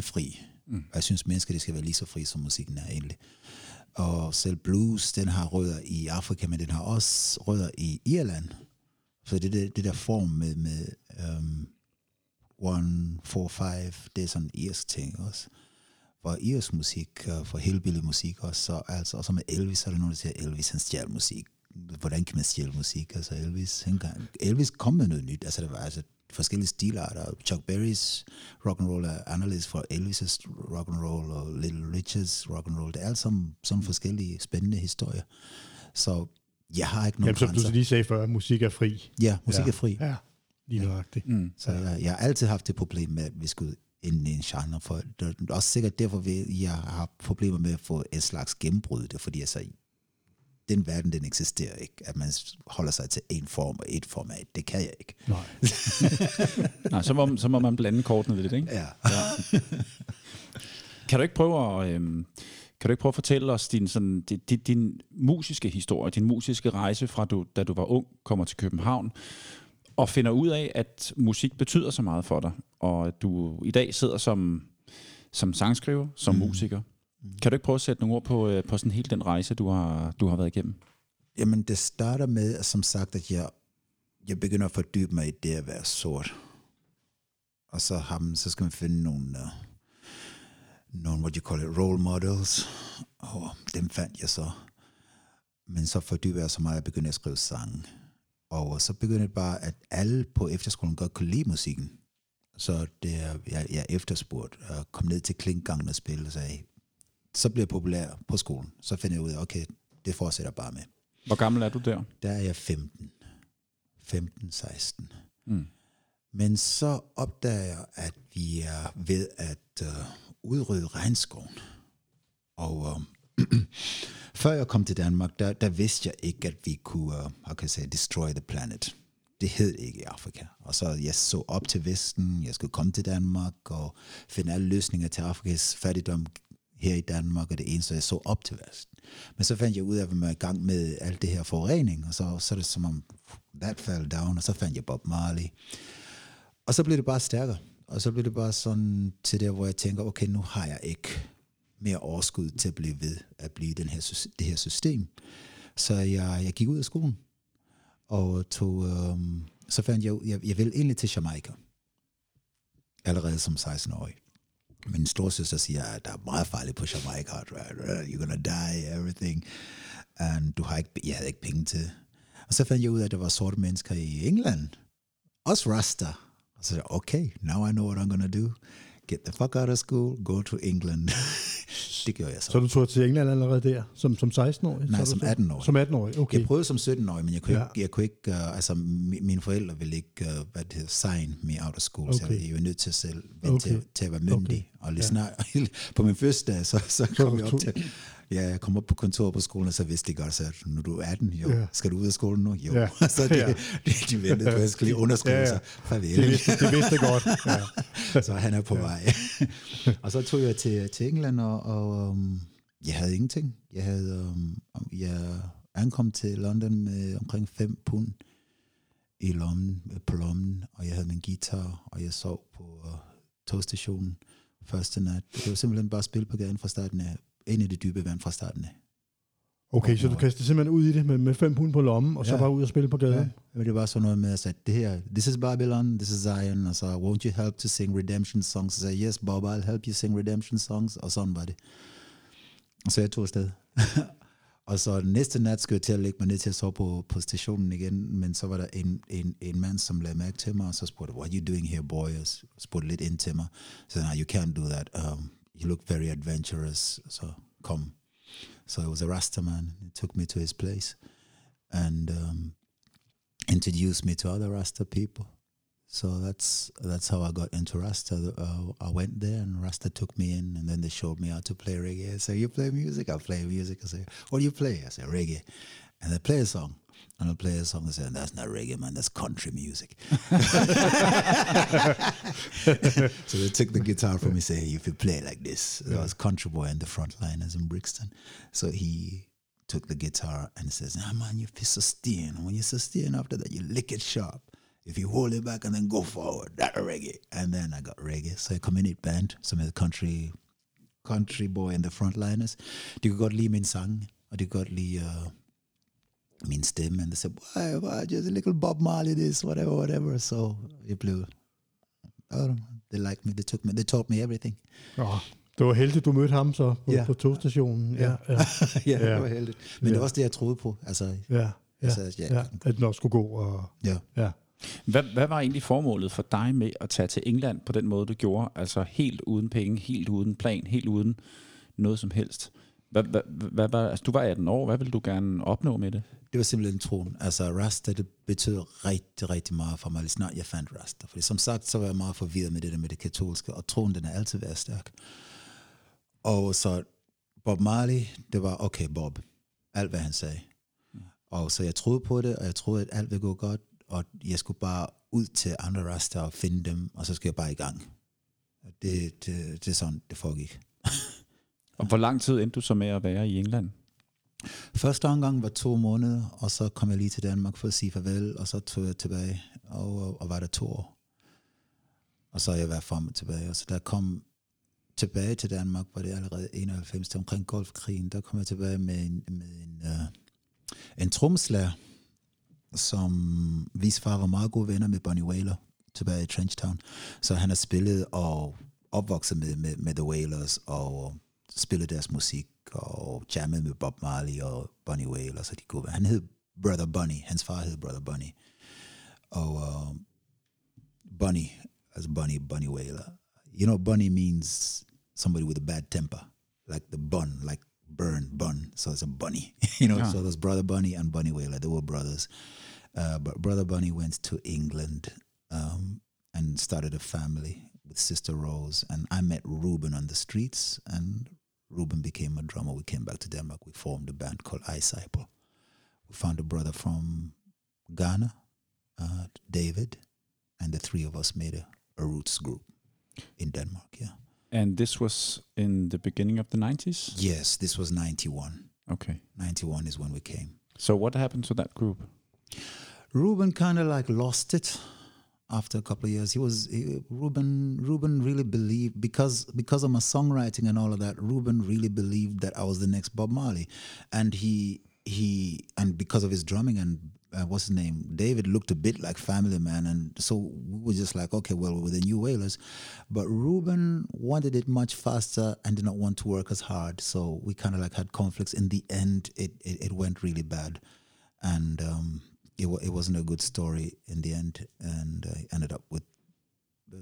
fri, og jeg synes, mennesker, de skal være lige så fri, som musikken er egentlig. Og selv blues, den har rødder i Afrika, men den har også rødder i Irland. Så det der form med 1, 4, 5, det er sådan en irsk ting også. Og irsk musik, for hillbilly musik også. Så, altså, og så med Elvis, så er der nogen, der siger, Elvis han stjal musik. Hvordan kan man stjæle musik? Altså Elvis kom med noget nyt. Altså der var forskellige stilarter. Chuck Berrys rock'n'roll er anderledes fra Elvis' rock'n'roll og Little Richard's rock'n'roll. Det er alt sammen sådan forskellige spændende historier. Så jeg har ikke nogen grænser. Som du lige sagde før, musik er fri. Ja, musik er fri. Ja, lige nøjagtigt. Mm. Så jeg har altid haft det problem med, at vi skulle ind i en genre. For det er også sikkert derfor, jeg har problemer med at få et slags gennembrud. Det er fordi, jeg sagde, den verden, den eksisterer ikke. At man holder sig til en form og et format, det kan jeg ikke. Nej. Nej, så må man blande kortene lidt, ikke? Ja. Kan du ikke prøve at fortælle os din musiske historie, din musiske rejse fra da du var ung, kommer til København og finder ud af, at musik betyder så meget for dig, og at du i dag sidder som sangskriver, som musiker. Kan du ikke prøve at sætte nogle ord på sådan hele den rejse, du har været igennem? Jamen, det starter med, som sagt, at jeg begynder at fordybe mig i det at være sort. Og så skal man finde nogle what you call it, role models. Og dem fandt jeg så. Men så fordyber jeg så meget, at jeg begynder at skrive sange. Og så begyndte det bare, at alle på efterskolen godt kunne lide musikken. Så det, jeg efterspurgte og kom ned til klinkgangen og spillede og sagde, så blev jeg populær på skolen. Så finder jeg ud af, okay, det fortsætter bare med. Hvor gammel er du der? Der er jeg 15-16. Mm. Men så opdager jeg, at vi er ved at udrydde regnskoven. Og før jeg kom til Danmark, der vidste jeg ikke, at vi kunne destroy the planet. Det hed ikke i Afrika. Og så jeg så op til Vesten, jeg skulle komme til Danmark og finde alle løsninger til Afrikas fattigdom her i Danmark, og det eneste, jeg så op til Vesten. Men så fandt jeg ud af, at man var i gang med alt det her forurening, og så er det som om, that fell down, og så fandt jeg Bob Marley. Og så blev det bare stærkere. Og så blev det bare sådan til der, hvor jeg tænker, okay, nu har jeg ikke mere overskud til at blive ved at blive det her system. Så jeg gik ud af skolen, og tog, så fandt jeg ville egentlig til Jamaica, allerede som 16-årig. Min storsøster siger, at der er meget farligt på Jamaica, you're gonna die, everything, and jeg havde ikke penge til. Og så fandt jeg ud af, at der var sorte mennesker i England, også Rasta. Og så sagde jeg, okay, now I know what I'm gonna do. Get the fuck out of school, go to England. Det gjorde jeg så. Så du tog til England allerede der, som 16-årig? Nej, som 18-årig. Som 18-årig, okay. Jeg prøvede som 17-årig, men jeg kunne ikke mine forældre ville ikke, sign me out of school, okay. Så jeg var nødt til selv til at være myndig. Okay. Og lige snart, på min første dag, så kom jeg op til... Ja, jeg kom op på kontoret på skolen, og så vidste de godt, så nu er du 18, jo. Yeah. Skal du ud af skolen nu? Jo. Yeah. Så de ventede på, at jeg skulle lige underskole, yeah. Så farvel. De vidste godt. Yeah. Så han er på vej. Og så tog jeg til England, og jeg havde ingenting. Jeg ankom til London med omkring 5 pund i lommen, på lommen, og jeg havde min guitar, og jeg sov på togstationen første nat. Det var simpelthen bare spil på gaden fra starten af. Ind i det dybe vand fra starten af. Okay, så du kastede simpelthen ud i det med 5 pund på lommen, og så bare ud og spille på gaden? Ja, men det var sådan noget med at sige, det her, this is Babylon, this is Zion, og så, won't you help to sing redemption songs? Og så yes, Bob, I'll help you sing redemption songs, og sådan var det. Så jeg tog afsted. Og så næste nat skulle jeg til at lægge mig ned til at sove på stationen igen, men så var der en mand, som lagde mærke til mig, og så spurgte, what are you doing here, boy? Og spurgte lidt ind til mig. Så no, you can't do that. You look very adventurous, so come. So it was a Rasta man. He took me to his place and introduced me to other Rasta people. So that's how I got into Rasta. I went there and Rasta took me in, and then they showed me how to play reggae. I said, you play music? I play music. I said, what do you play? I said, reggae. And they play a song. And I'll play a song and say, that's not reggae, man, that's country music. So they took the guitar from me and say, hey, if you play like this. Yeah. I was country boy in the frontliners in Brixton. So he took the guitar and says, nah, man, you feel sustained. And when you sustain after that, you lick it sharp. If you hold it back and then go forward, that's reggae. And then I got reggae. So I community band, some of the country boy in the frontliners. De kunne godt lide min sang, og de kunne godt lide... min stemme, and they said, why, just a little Bob Marley this, whatever, so it blew. I don't know, they liked me, they took me, they taught me everything. Det var heldigt, du mødte ham så på togstationen. Ja, det var heldigt. Men det var også det, jeg troede på. At det nok skulle gå. Hvad var egentlig formålet for dig med at tage til England på den måde, du gjorde? Altså helt uden penge, helt uden plan, helt uden noget som helst. Du var 18 år, hvad ville du gerne opnå med det? Det var simpelthen troen. Altså Rasta, det betød rigtig, rigtig meget for mig, lige snart jeg fandt Rasta. For som sagt, så var jeg meget forvirret med det der med det katolske, og troen, den er altid været stærk. Og så Bob Marley, det var okay Bob, alt hvad han sagde. Og så jeg troede på det, og jeg troede, at alt ville gå godt, og jeg skulle bare ud til andre Rasta og finde dem, og så skulle jeg bare i gang. Det er sådan, det foregik. Og hvor lang tid endte du så med at være i England? Første omgang var 2 måneder, og så kom jeg lige til Danmark for at sige farvel, og så tog jeg tilbage og var der 2 år. Og så har jeg været frem og tilbage. Og så da jeg kom tilbage til Danmark, var det allerede 91, det omkring Golfkrigen, der kom jeg tilbage med en trommeslager, som hvis far var meget gode venner med Bunny Wailer tilbage i Trenchtown. Så han har spillet og opvokset med The Wailers og spillede deres musik og jammede med Bob Marley og Bunny Wailer, så de kunne. Han hed Brother Bunny. Hans far hed Brother Bunny. Og Bunny, as Bunny Wailer. You know, Bunny means somebody with a bad temper, like the bun, like burn. So it's a bunny, you know. Yeah. So there's Brother Bunny and Bunny Wailer. They were brothers. But Brother Bunny went to England and started a family with Sister Rose. And I met Reuben on the streets, and Reuben became a drummer. We came back to Denmark. We formed a band called Ice Apple. We found a brother from Ghana, David, and the three of us made a roots group in Denmark, yeah. And this was in the beginning of the 90s? Yes, this was 91. Okay. 91 is when we came. So what happened to that group? Reuben kind of like lost it after a couple of years. Reuben really believed, because of my songwriting and all of that, Reuben really believed that I was the next Bob Marley. And he and because of his drumming and what's his name? David looked a bit like Family Man, and so we were just like, okay, well, we're the new Wailers. But Reuben wanted it much faster and did not want to work as hard, so we kind of like had conflicts. In the end, it went really bad, and it wasn't a good story in the end, and I ended up with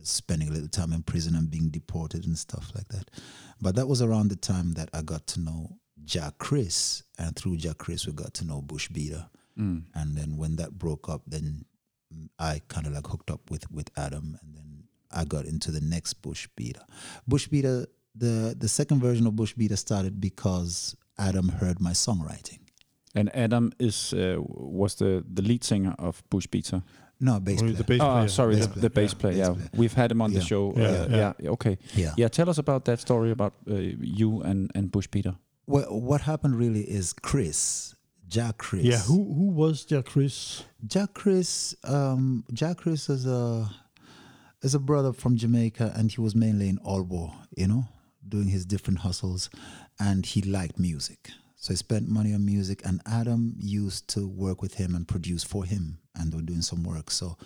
spending a little time in prison and being deported and stuff like that. But that was around the time that I got to know Jack Chris, and through Jack Chris, we got to know Bush Beater. Mm. And then when that broke up, then I kind of like hooked up with Adam, and then I got into the next Bush Beater. Bush Beater, the second version of Bush Beater started because Adam heard my songwriting. And Adam was the lead singer of Bush Beater. No, bass player. The bass player. Yeah. We've had him on the show. Yeah. Okay. Yeah. Yeah. Tell us about that story about you and Bush Beater. Well, what happened really is Jack Chris. Yeah, who was Jack Chris? Jack Chris is a brother from Jamaica, and he was mainly in Aalborg, you know, doing his different hustles, and he liked music. So he spent money on music, and Adam used to work with him and produce for him, and they were doing some work. So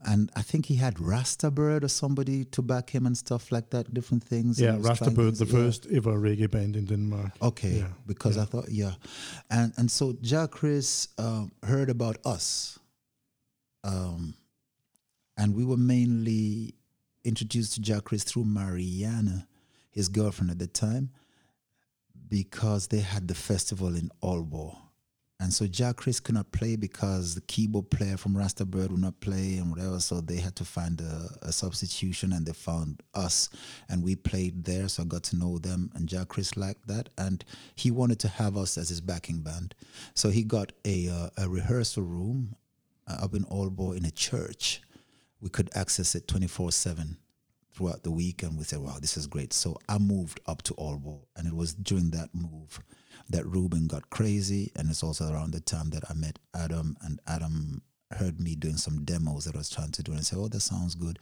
and I think he had Rasta Bird or somebody to back him and stuff like that, different things. Yeah, Rasta Bird, the first ever reggae band in Denmark. Okay, yeah. Because I thought, And so Jack Chris heard about us. And we were mainly introduced to Jack Chris through Mariana, his girlfriend at the time, because they had the festival in Aalborg. And so Jack Chris could not play because the keyboard player from Rasta Bird would not play and whatever, so they had to find a substitution, and they found us, and we played there, so I got to know them, and Jack Chris liked that, and he wanted to have us as his backing band. So he got a rehearsal room up in Aalborg in a church. We could access it 24/7 throughout the week, and we said, wow, this is great. So I moved up to Aalborg, and it was during that move that Reuben got crazy, and it's also around the time that I met Adam, and Adam heard me doing some demos that I was trying to do, and said, oh, that sounds good,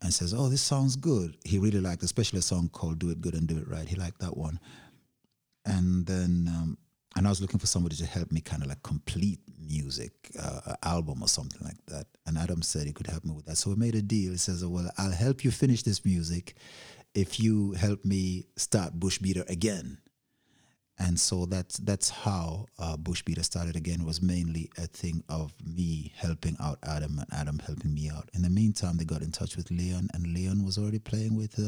and says, oh, this sounds good. He really liked, especially a song called Do It Good and Do It Right. He liked that one. And then and I was looking for somebody to help me kind of like complete music, an album or something like that, and Adam said he could help me with that. So we made a deal. He says, oh, well, I'll help you finish this music if you help me start Bush Beater again. And so that's how Bush Beater started again. It was mainly a thing of me helping out Adam and Adam helping me out. In the meantime, they got in touch with Leon, and Leon was already playing with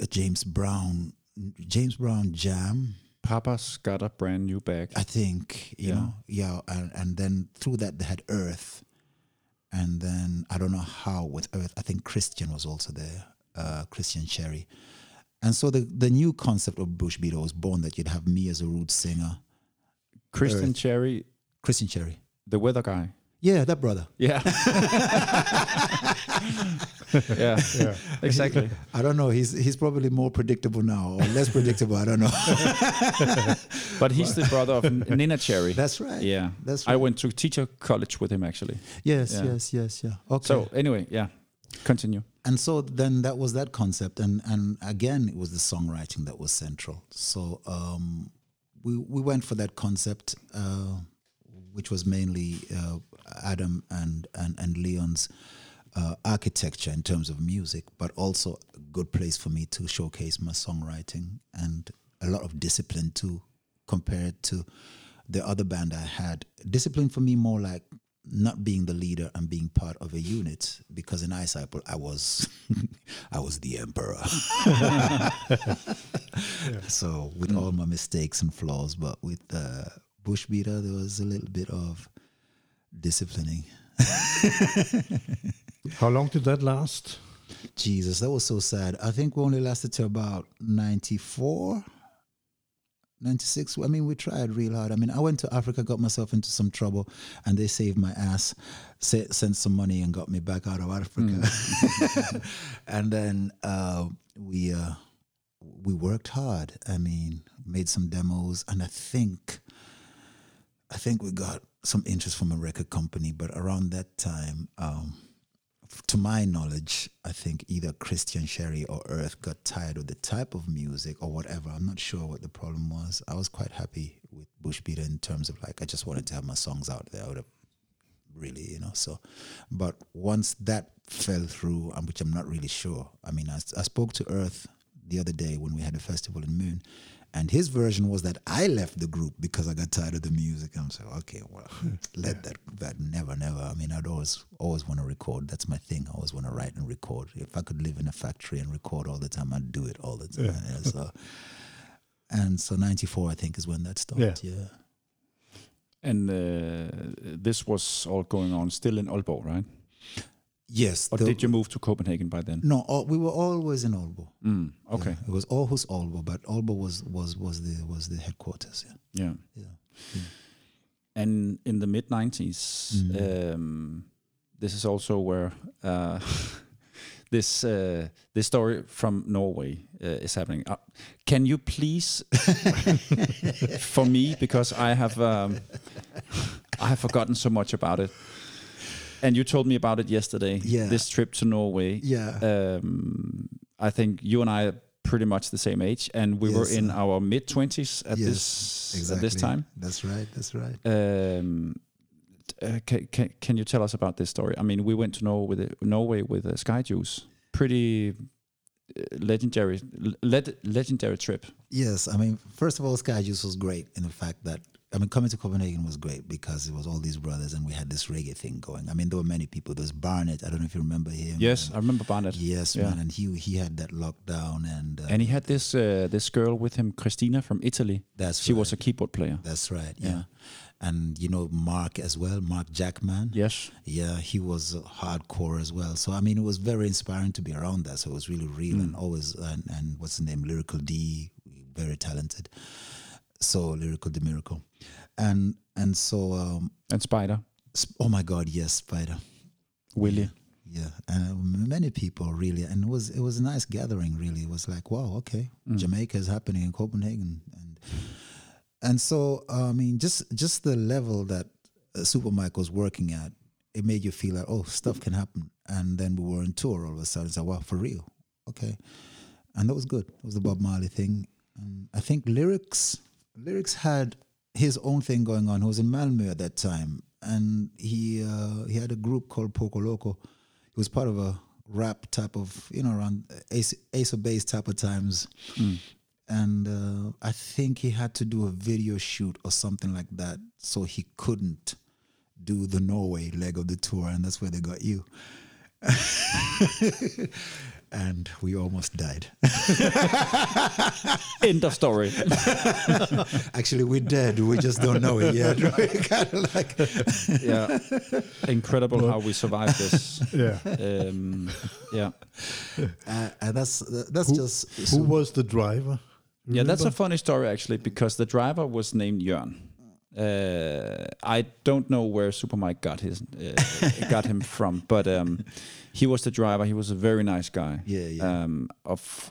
a James Brown jam. Papa's got a brand new bag, I think. You know, yeah. And then through that they had Earth, and then I don't know how with Earth. I think Christian was also there, Christian Cherry. And so the new concept of Bush Beater was born, that you'd have me as a root singer. Christian Cherry. The weather guy. Yeah, that brother. Yeah. yeah, exactly. I don't know. He's probably more predictable now, or less predictable. I don't know. But he's the brother of Nina Cherry. That's right. Yeah. That's right. I went to teacher college with him, actually. Yes. Okay. So anyway, yeah. Continue. And so then that was that concept, and again it was the songwriting that was central. So we went for that concept, which was mainly Adam and Leon's architecture in terms of music, but also a good place for me to showcase my songwriting, and a lot of discipline too, compared to the other band I had. Discipline for me more like not being the leader and being part of a unit, because in Ice Apple I was I was the emperor. Yeah. So with all my mistakes and flaws, but with Bush Beater there was a little bit of disciplining. How long did that last? Jesus, that was so sad. I think we only lasted to about 94, 96. I mean, we tried real hard. I mean, I went to Africa, got myself into some trouble, and they saved my ass, sent some money and got me back out of Africa. And then we worked hard. I mean, made some demos, and I think we got some interest from a record company. But around that time, to my knowledge, I think either Christian Cherry or Earth got tired of the type of music or whatever. I'm not sure what the problem was. I was quite happy with Bush Beater in terms of like, I just wanted to have my songs out there. I would have really, so. But once that fell through, which I'm not really sure. I mean, I spoke to Earth the other day when we had a festival in Moon, and his version was that I left the group because I got tired of the music. I'm so okay, well, that never. I mean, I'd always want to record. That's my thing. I always want to write and record. If I could live in a factory and record all the time, I'd do it all the time. Yeah. Yeah, so 94, I think, is when that started. Yeah. And this was all going on still in Aalborg, right? Yes. Or did you move to Copenhagen by then? No, we were always in Aalborg. Mm, okay. Yeah, it was Aarhus Aalborg, but Aalborg was the headquarters. Yeah. And in the mid 90s, this is also where this story from Norway is happening. Can you please for me, because I have forgotten so much about it. And you told me about it yesterday. Yeah. This trip to Norway. Yeah. I think you and I are pretty much the same age, and we were in our mid-20s at this time. That's right. That's right. Can you tell us about this story? I mean, we went to Norway with Sky Juice. Pretty legendary trip. Yes. I mean, first of all, Sky Juice was great in the fact that. I mean, coming to Copenhagen was great because it was all these brothers and we had this reggae thing going. I mean, there were many people. There's Barnett. I don't know if you remember him. Yes, I remember Barnett. Yes, yeah. Man, and he had that lockdown. And he had this girl with him, Christina, from Italy. She was a keyboard player. That's right, yeah. And, Mark as well, Mark Jackman. Yes. Yeah, he was hardcore as well. So, I mean, it was very inspiring to be around that. So it was really real and always, and what's the name, Lyrical D, very talented. So Lyrical the Miracle, and so and Spider. Oh my God, yes, Spider. Willie. Yeah, many people really, and it was a nice gathering. Really, it was like wow, okay, Jamaica is happening in Copenhagen, and so I mean, just the level that Super Mike was working at, it made you feel like oh, stuff can happen. And then we were on tour all of a sudden. So wow, for real, okay, and that was good. It was the Bob Marley thing. And I think Lyrics had his own thing going on. He was in Malmö at that time, and he had a group called Poco Loco. He was part of a rap type of around Ace of Base type of times, and I think he had to do a video shoot or something like that, so he couldn't do the Norway leg of the tour, and that's where they got you. And we almost died. End of story. Actually, we're dead. We just don't know it yet. Kind of like yeah. Incredible how we survived this. Yeah. Yeah. And that's just. Who was the driver? Remember? Yeah, that's a funny story actually, because the driver was named Jørgen. I don't know where Super Mike got him from, but he was the driver. He was a very nice guy. Yeah.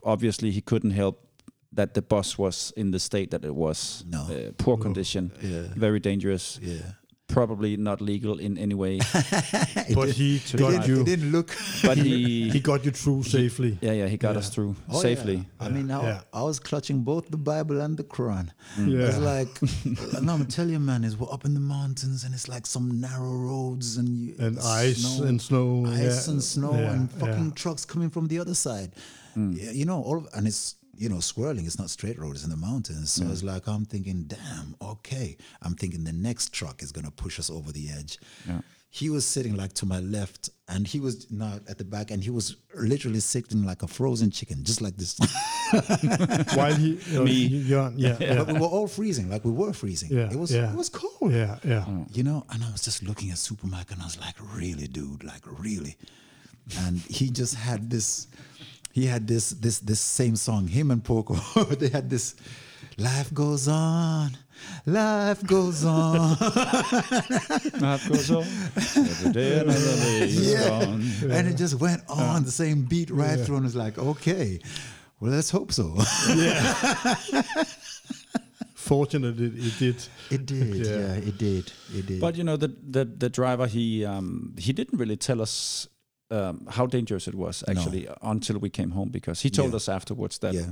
Obviously, he couldn't help that the bus was in the state that it was. No. Poor condition. Yeah. Very dangerous. Yeah. Probably not legal in any way. But he didn't look. But he got you through safely. Yeah, he got us through safely. Yeah. I mean, I was clutching both the Bible and the Quran. Yeah. It's like, no, I'm telling you, man, we're up in the mountains and it's like some narrow roads and ice and snow. Ice and snow and fucking trucks coming from the other side. Mm. Yeah, all of, and it's you know, swirling. It's not straight road. It's in the mountains. So it's like, I'm thinking, damn, okay. I'm thinking the next truck is going to push us over the edge. Yeah. He was sitting like to my left, and he was not at the back, and he was literally sitting like a frozen chicken, just like this. While he, but we were all freezing, like we were freezing. Yeah, it was cold. Yeah, yeah. You know, and I was just looking at Super Mike, and I was like, really, dude, like really. And he just had this. He had this same song. Him and Poco, they had this. Life goes on. Life goes on. Life goes on. Every day another day on. Yeah. And it just went on the same beat right through, and it's like, okay, well, let's hope so. Yeah. Fortunately, it did. It did. But you know, the driver, he didn't really tell us how dangerous it was actually until we came home, because he told us afterwards that. Yeah.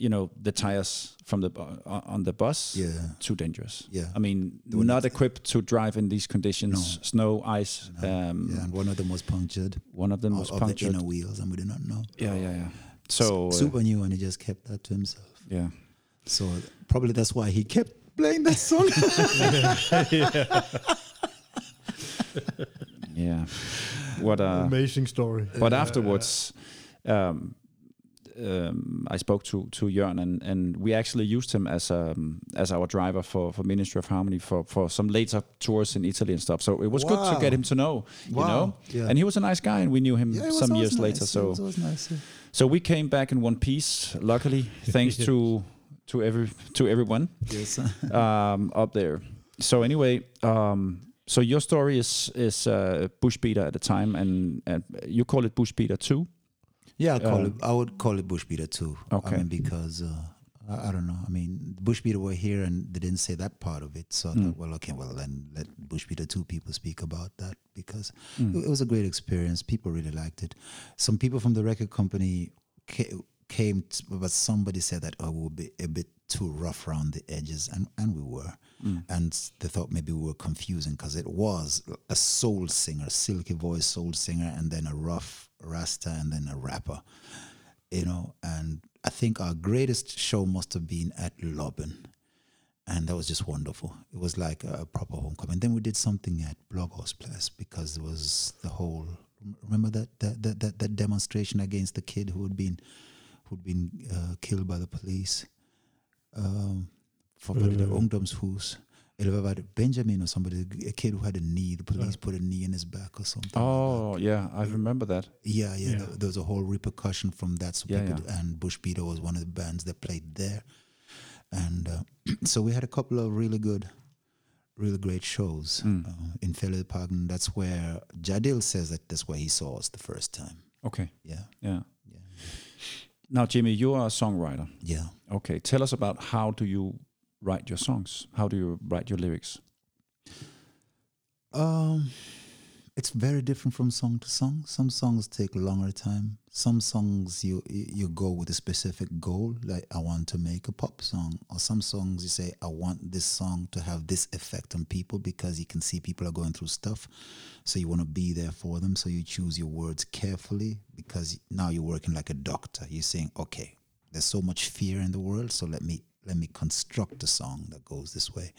You know, the tires from the on the bus, too dangerous. Yeah, I mean, we're not equipped to drive in these conditions, snow, ice. No. And one of them was punctured. One of them was punctured. The inner wheels, and we did not know. Yeah. So Super knew, and he just kept that to himself. Yeah. So probably that's why he kept playing that song. Yeah. What an amazing story. But afterwards. I spoke to Jørgen, and we actually used him as our driver for Ministry of Harmony for some later tours in Italy and stuff. So it was good to get him to know, you know. Yeah. And he was a nice guy, and we knew him some years later. So it was nice, so we came back in one piece, luckily, thanks to everyone up there. So anyway. So your story is Bush Beater at the time, and you call it Bush Beater 2. Yeah, I would call it Bush Beater 2. Okay. I mean, because I don't know. I mean, Bush Beater were here, and they didn't say that part of it. So I thought, well, then let Bush Beater 2 people speak about that, because it was a great experience. People really liked it. Some people from the record company came, but somebody said that we would be a bit too rough around the edges, and we were. And they thought maybe we were confusing, because it was a soul singer, silky voice soul singer, and then a rough Rasta, and then a rapper, you know. And I think our greatest show must have been at Lobben, and that was just wonderful. It was like a proper homecoming. Then we did something at Blågårdsplads, because it was the whole, remember that demonstration against the kid who'd been killed by the police for the Ungdomshus. Benjamin or somebody, a kid who had a knee. The police put a knee in his back or something. Oh, like yeah, I remember that. Yeah. There was a whole repercussion from that. So and Bush Beater was one of the bands that played there. And so we had a couple of really good, really great shows in Fælledparken. And that's where Jadil says that that's where he saw us the first time. Okay. Yeah. Now, Jimmy, you are a songwriter. Yeah. Okay, tell us about how do you write your songs? How do you write your lyrics? It's very different from song to song. Some songs take longer time. Some songs you go with a specific goal, like I want to make a pop song, or some songs you say I want this song to have this effect on people, because you can see people are going through stuff, so you want to be there for them. So you choose your words carefully, because now you're working like a doctor. You're saying, okay, there's so much fear in the world, so let me construct a song that goes this way.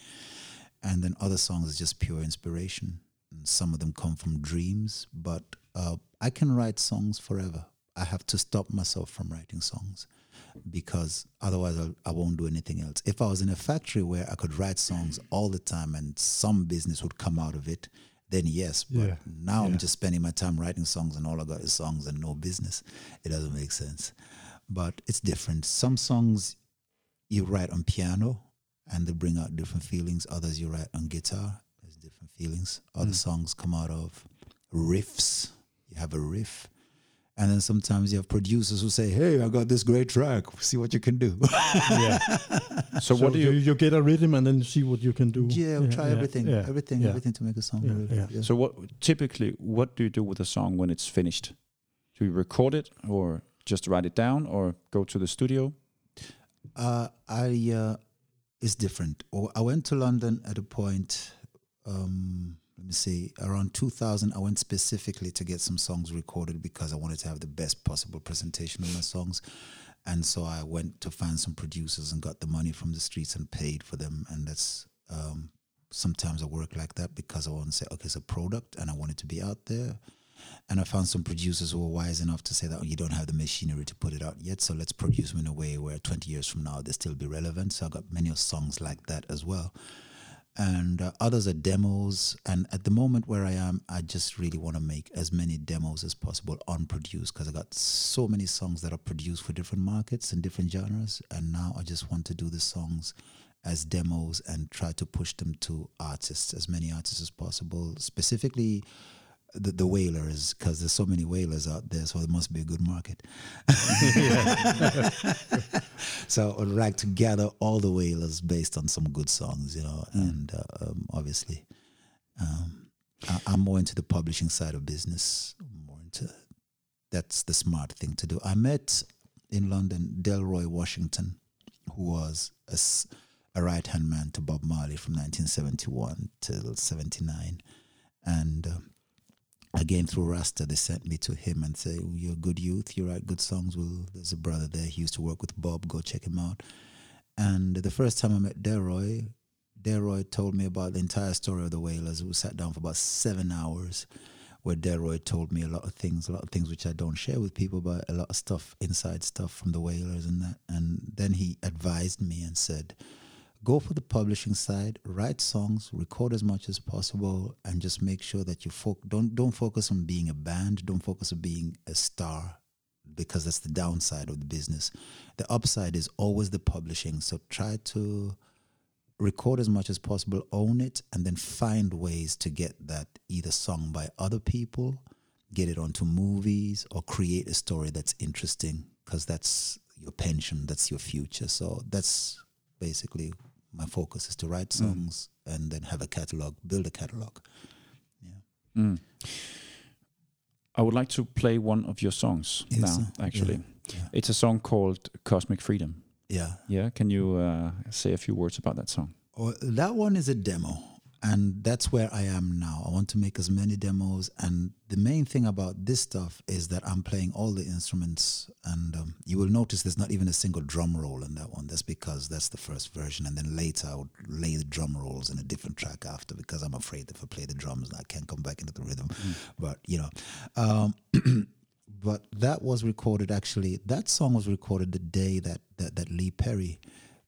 And then other songs is just pure inspiration. And some of them come from dreams, but I can write songs forever. I have to stop myself from writing songs, because otherwise I won't do anything else. If I was in a factory where I could write songs all the time and some business would come out of it, then yes. But now I'm just spending my time writing songs, and all I got is songs and no business. It doesn't make sense. But it's different. Some songs you write on piano, and they bring out different feelings. Others you write on guitar, there's different feelings. Other songs come out of riffs. You have a riff. And then sometimes you have producers who say, hey, I got this great track, see what you can do. So what do you get a rhythm, and then see what you can do. Everything to make a song. So what do you do with a song when it's finished? Do you record it, or just write it down, or go to the studio? It's different. I went to London at a point, around 2000. I went specifically to get some songs recorded, because I wanted to have the best possible presentation of my songs. And so I went to find some producers and got the money from the streets and paid for them. And that's sometimes I work like that because I want to say, okay, it's a product and I want it to be out there. And I found some producers who were wise enough to say that, oh, you don't have the machinery to put it out yet, so let's produce them in a way where 20 years from now they'll still be relevant. So I got many songs like that as well. And others are demos. And at the moment where I am, I just really want to make as many demos as possible unproduced, because I got so many songs that are produced for different markets and different genres. And now I just want to do the songs as demos and try to push them to artists, as many artists as possible, specifically the wailers, because there's so many wailers out there, so there must be a good market. So I'd like to gather all the wailers based on some good songs, you know. And obviously I'm more into the publishing side of business, more into that's the smart thing to do. I met in London Delroy Washington, who was a right-hand man to Bob Marley from 1971 till 79, and again, through Rasta, they sent me to him and say, you're a good youth, you write good songs. Well, there's a brother there, he used to work with Bob, go check him out. And the first time I met Delroy told me about the entire story of the Wailers. We sat down for about 7 hours, where Delroy told me a lot of things which I don't share with people, but a lot of stuff, inside stuff from the Wailers and that. And then he advised me and said, go for the publishing side, write songs, record as much as possible, and just make sure that you don't focus on being a band, don't focus on being a star, because that's the downside of the business. The upside is always the publishing, so try to record as much as possible, own it, and then find ways to get that either sung by other people, get it onto movies, or create a story that's interesting, because that's your pension, that's your future. So that's basically my focus, is to write songs and then have a catalog, build a catalog. Yeah. Mm. I would like to play one of your songs now, actually. Yeah. Yeah. It's a song called Cosmic Freedom. Yeah. Yeah. Can you say a few words about that song? Oh, that one is a demo, and that's where I am now. I want to make as many demos, and the main thing about this stuff is that I'm playing all the instruments, and you will notice there's not even a single drum roll in that one. That's because that's the first version, and then later I would lay the drum rolls in a different track after, because I'm afraid that if I play the drums I can't come back into the rhythm. But you know, but that was recorded, actually that song was recorded the day that Lee Perry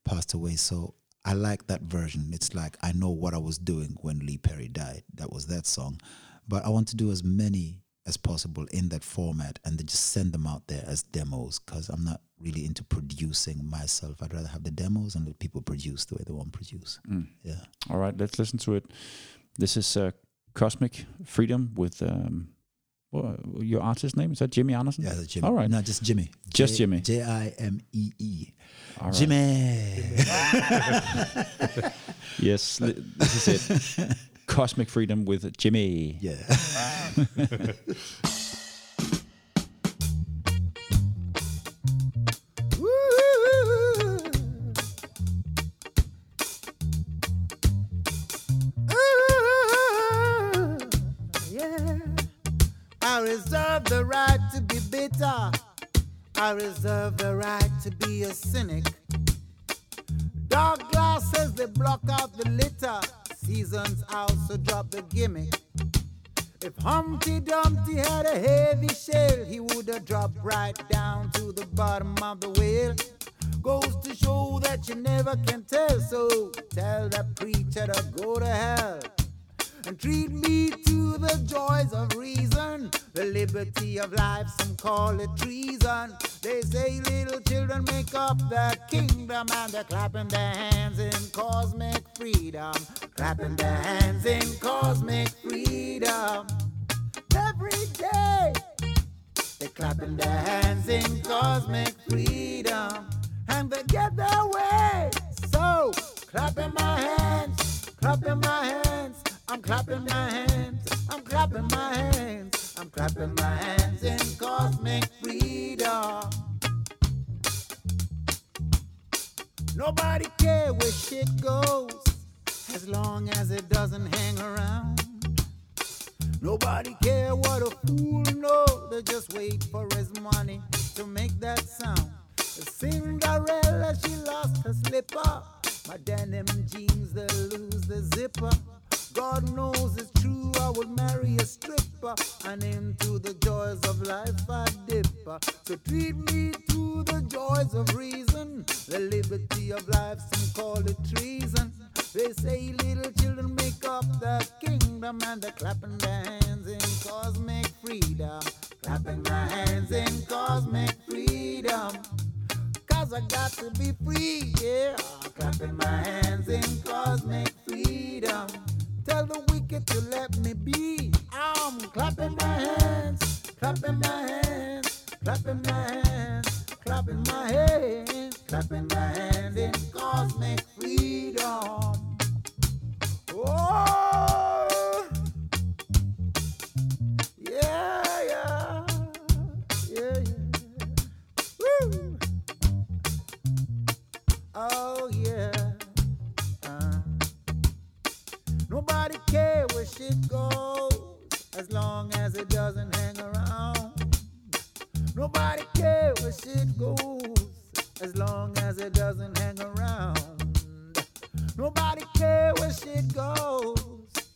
passed away. So I like that version. It's like, I know what I was doing when Lee Perry died. That was that song. But I want to do as many as possible in that format, and then just send them out there as demos, because I'm not really into producing myself. I'd rather have the demos and let people produce the way they want to produce. Mm. Yeah. All right, let's listen to it. This is Cosmic Freedom with your artist name. Is that Jimmy Andersen? Yeah, that's Jimmy. All right. No, just Jimmy. Just Jimmy. Jimee. Right. Jimmy. Yes, this is it. Cosmic Freedom with Jimmy. Yeah. I reserve the right to be a cynic. Dark glasses, they block out the litter. Seasons also drop the gimmick. If Humpty Dumpty had a heavy shell, he would have dropped right down to the bottom of the well. Goes to show that you never can tell, so tell that preacher to go to hell. And treat me to the joys of reason, the liberty of life, some call it treason. They say little children make up the kingdom, and they're clapping their hands in cosmic freedom. Clapping their hands in cosmic freedom. Every day they're clapping their hands in cosmic freedom, and they get their way. So, clapping my hands, clapping my hands. I'm clapping my hands, I'm clapping my hands, I'm clapping my hands in cosmic freedom. Nobody cares where shit goes, as long as it doesn't hang around. Nobody cares what a fool knows, they just wait for his money to make that sound. Cinderella, she lost her slipper. My denim jeans, they lose the zipper. God knows it's true, I would marry a stripper. And into the joys of life I dipper. So treat me to the joys of reason. The liberty of life, some call it treason. They say little children make up the kingdom. And they're clapping their hands in cosmic freedom. Clapping their hands in cosmic freedom. Cause I got to be free, yeah. Clapping my hands in cosmic freedom. Tell the wicked to let me be. I'm clapping my hands, clapping my hands, clapping my hands, clapping my hands, clapping my hands in cosmic freedom. Oh, yeah, yeah, yeah, yeah. Woo. Oh, yeah. Nobody care where shit goes, as long as it doesn't hang around. Nobody care where shit goes, as long as it doesn't hang around. Nobody care where shit goes,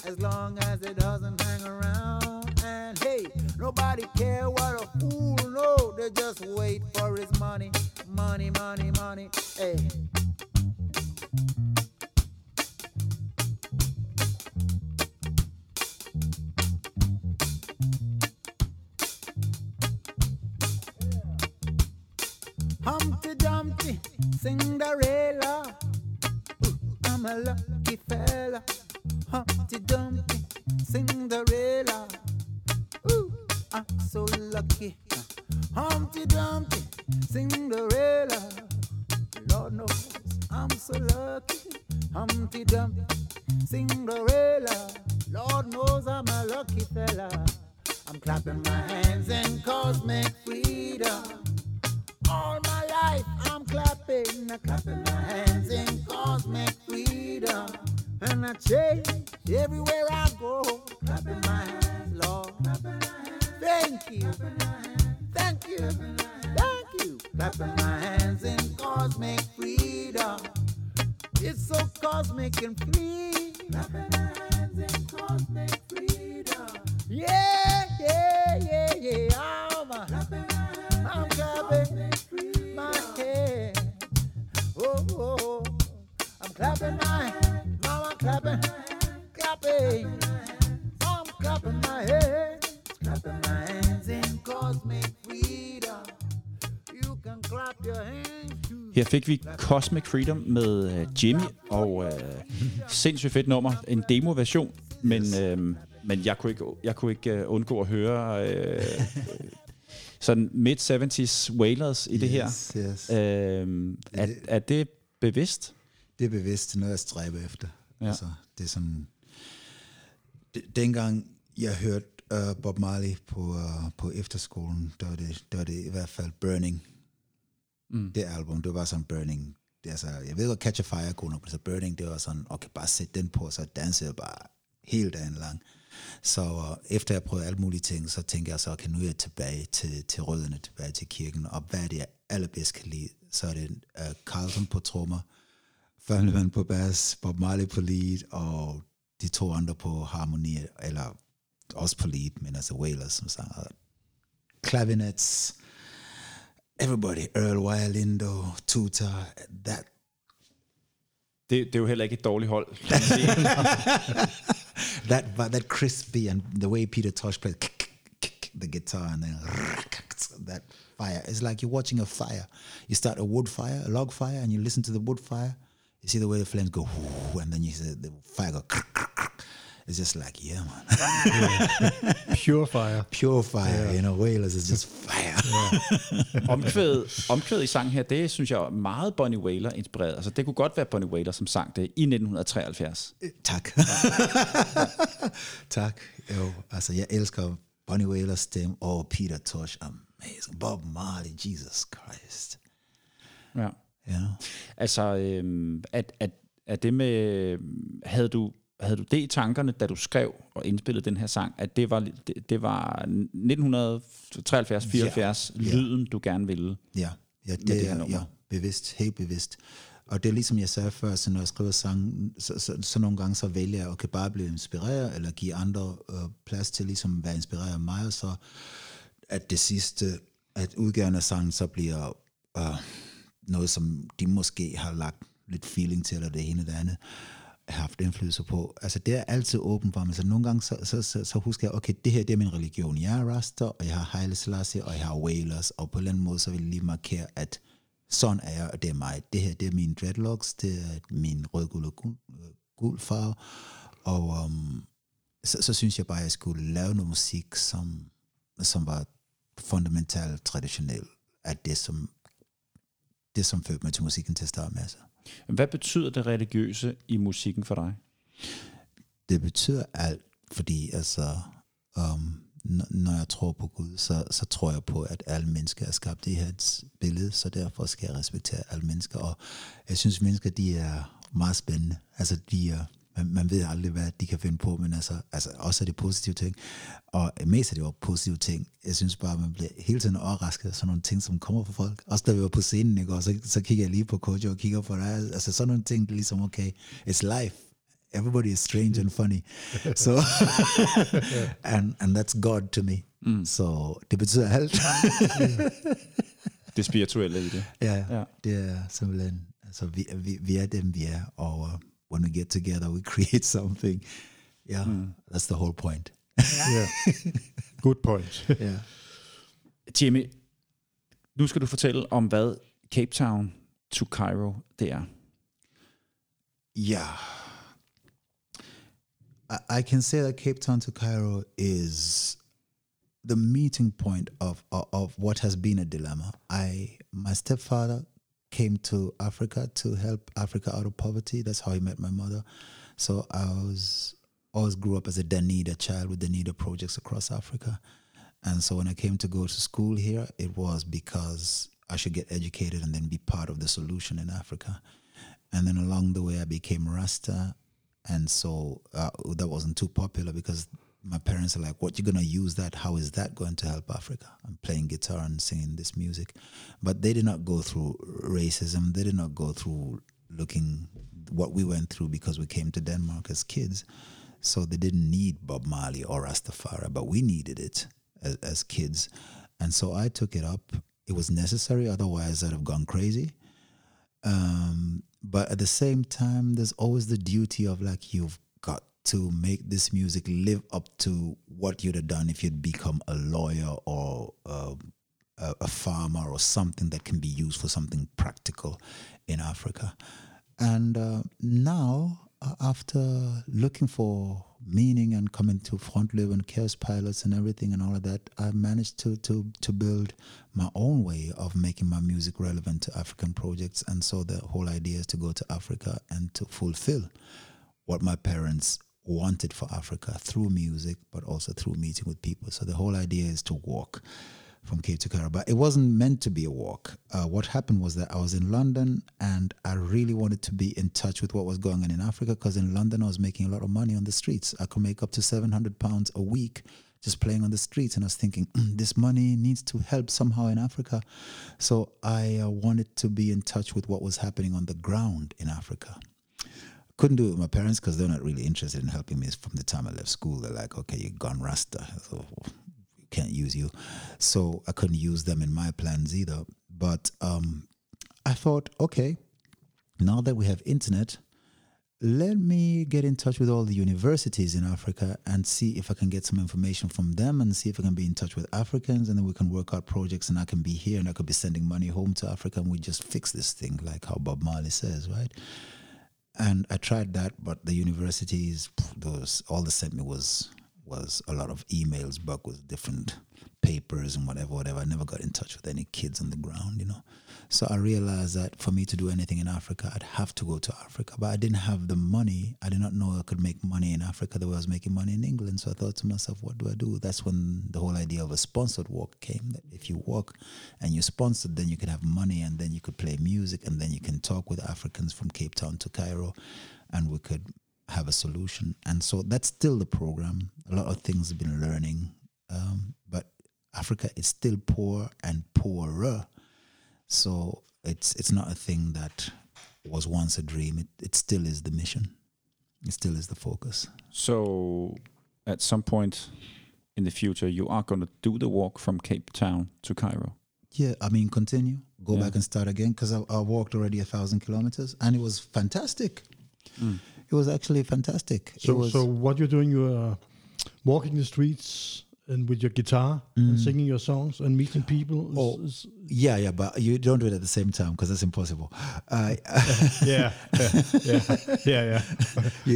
as long as it doesn't hang around. And hey, nobody care what a fool knows, they just wait for his money, money, money, money, hey. Humpty Dumpty, Cinderella, ooh, I'm a lucky fella. Humpty Dumpty, Cinderella, ooh, I'm so lucky. Humpty Dumpty, Cinderella, Lord knows I'm so lucky. Humpty Dumpty, Cinderella, Lord knows I'm a lucky fella. I'm clapping my hands in cosmic freedom. All my life I'm clapping, I clapping my hands in cosmic freedom. And I change everywhere I go. Clapping my hands, Lord. Clapping my hands. Thank you. Thank you. Thank you. Clapping my hands in cosmic freedom. It's so cosmic and free. Clapping my hands in cosmic freedom. Yeah, yeah, yeah, yeah. I'm clapping. Oh, oh, oh, I'm clapping my hands, mama clapping, clapping. I'm clapping my hands, clapping my hands in cosmic freedom. You can clap your hands. Her fik vi Cosmic Freedom med Jimmy og sindssygt fedt nummer, en demoversion, men jeg kunne ikke undgå at høre. Sådan mid-70s Wailers i yes, det her. Yes. Er det bevidst? Det er bevidst, noget jeg stræber efter. Ja. Altså, det er sådan... Dengang jeg hørte Bob Marley på efterskolen, der var det i hvert fald Burning. Mm. Det album, det var sådan Burning. Det er så, jeg ved godt, Catch a Fire kunne nok, så Burning, det var sådan, okay, bare sæt den på, så dansede jeg bare hele dagen lang. Så efter jeg prøvede alle mulige ting, så tænkte jeg så, okay, nu er jeg tilbage til rødderne, tilbage til kirken, og hvad er det, jeg allerbedst kan lide? Så er det Carlton på trommer, Fernlund på bass, Bob Marley på lead, og de to andre på harmoni, eller også på lead, men altså Wailers, som sang, clavinets, everybody, Earl, Wildlindo, Tuta, that. Det er jo heller ikke et dårligt hold. That crispy and the way Peter Tosh played the guitar and then that fire. It's like you're watching a fire. You start a wood fire, a log fire, and you listen to the wood fire. You see the way the flames go, and then you see the fire go. It's just like, yeah, man. Pure fire. Pure fire, yeah. You know, Wailers is just fire. Yeah. Omkvædet i sangen her, det synes jeg er meget Bunny Wailer inspireret. Altså, det kunne godt være Bunny Wailer, som sang det i 1973. Tak. Tak. Jo, altså, jeg elsker Bunny Wailers stemme og Peter Tosh. Amazing. Bob Marley, Jesus Christ. Ja. Ja. Altså, at det med... Havde du det i tankerne, da du skrev og indspillede den her sang, at det var 1973-74 lyden, du gerne ville? Ja, Ja, det er ja, bevidst, helt bevidst. Og det er ligesom jeg sagde før, så når jeg skriver sangen, så nogle gange så vælger jeg, okay, bare blive inspireret, eller give andre plads til ligesom, hvad inspirerer mig, og så at det sidste, at udgiverne af sangen, så bliver noget, som de måske har lagt lidt feeling til, eller det ene eller det andet, har haft indflydelse på. Altså det er altid åbent for mig, så nogle gange så husker jeg, okay, det her det er min religion. Jeg er Rasta, og jeg har Haile Selassie, og jeg har Wailers, og på en eller anden måde, så vil jeg lige markere, at sådan er jeg, og det er mig. Det her, det er mine dreadlocks, det er min rød, guld og gul farve, og så synes jeg bare, at jeg skulle lave noget musik, som var fundamentalt traditionel, at det som førte mig til musikken til at starte med. Altså. Hvad betyder det religiøse i musikken for dig? Det betyder alt, fordi altså, når jeg tror på Gud, så tror jeg på, at alle mennesker er skabt i hans billede, så derfor skal jeg respektere alle mennesker. Og jeg synes, mennesker, de er meget spændende. Altså, man ved aldrig, hvad de kan finde på, men altså også er det positive ting. Og mest er det jo positive ting. Jeg synes bare, man bliver hele tiden overrasket af sådan nogle ting, som kommer fra folk. Også da vi var på scenen, ikke? Og så kigger jeg lige på Kojo og kigger på dig. Altså sådan nogle ting, det er ligesom, okay, it's life. Everybody is strange and funny. So, and that's God to me. Mm. Så det betyder alt. Det spirituelle i det. Ja, det er simpelthen. Altså, vi er dem, vi er, og when we get together, we create something. Yeah, that's the whole point. Yeah. Good point. Yeah. Jimmy, nu skal du fortælle om, hvad Cape Town to Cairo det er. Yeah. I can say that Cape Town to Cairo is the meeting point of what has been a dilemma. My stepfather came to Africa to help Africa out of poverty. That's how he met my mother. So I always grew up as a Danida child with Danida projects across Africa. And so when I came to go to school here, it was because I should get educated and then be part of the solution in Africa. And then along the way, I became Rasta. And so that wasn't too popular because my parents are like, what you going to use that? How is that going to help Africa? I'm playing guitar and singing this music. But they did not go through racism. They did not go through looking what we went through because we came to Denmark as kids. So they didn't need Bob Marley or Rastafari, but we needed it as kids. And so I took it up. It was necessary. Otherwise, I'd have gone crazy. But at the same time, there's always the duty of like, you've got to make this music live up to what you'd have done if you'd become a lawyer or a farmer or something that can be used for something practical in Africa. And now, after looking for meaning and coming to Frontløb and Chaos Pilots and everything and all of that, I managed to build my own way of making my music relevant to African projects. And so the whole idea is to go to Africa and to fulfill what my parents wanted for Africa through music, but also through meeting with people. So the whole idea is to walk from Cape to Cairo. But it wasn't meant to be a walk. What happened was that I was in London and I really wanted to be in touch with what was going on in Africa because in London I was making a lot of money on the streets. I could make up to £700 a week just playing on the streets. And I was thinking, this money needs to help somehow in Africa. So I wanted to be in touch with what was happening on the ground in Africa. Couldn't do it with my parents because they're not really interested in helping me from the time I left school. They're like, okay, you're gone Rasta. So, can't use you. So I couldn't use them in my plans either. But I thought, okay, now that we have internet, let me get in touch with all the universities in Africa and see if I can get some information from them and see if I can be in touch with Africans and then we can work out projects and I can be here and I could be sending money home to Africa and we just fix this thing like how Bob Marley says, right? And I tried that, but the universities, all they sent me was a lot of emails back with different papers and whatever. I never got in touch with any kids on the ground, you know. So I realized that for me to do anything in Africa, I'd have to go to Africa. But I didn't have the money. I did not know I could make money in Africa the way I was making money in England. So I thought to myself, what do I do? That's when the whole idea of a sponsored walk came. That if you walk and you're sponsored, then you can have money and then you could play music and then you can talk with Africans from Cape Town to Cairo and we could have a solution. And so that's still the program. A lot of things have been learning, but Africa is still poor and poorer So it's not a thing that was once a dream. It still is the mission. It still is the focus. So at some point in the future, you are going to do the walk from Cape Town to Cairo. Yeah, I mean, continue. Go back and start again, because I walked already 1,000 kilometers, and it was fantastic. Mm. It was actually fantastic. So what you're doing, you are walking the streets and with your guitar and singing your songs and meeting people. Oh, yeah, but you don't do it at the same time, because that's impossible. Yeah.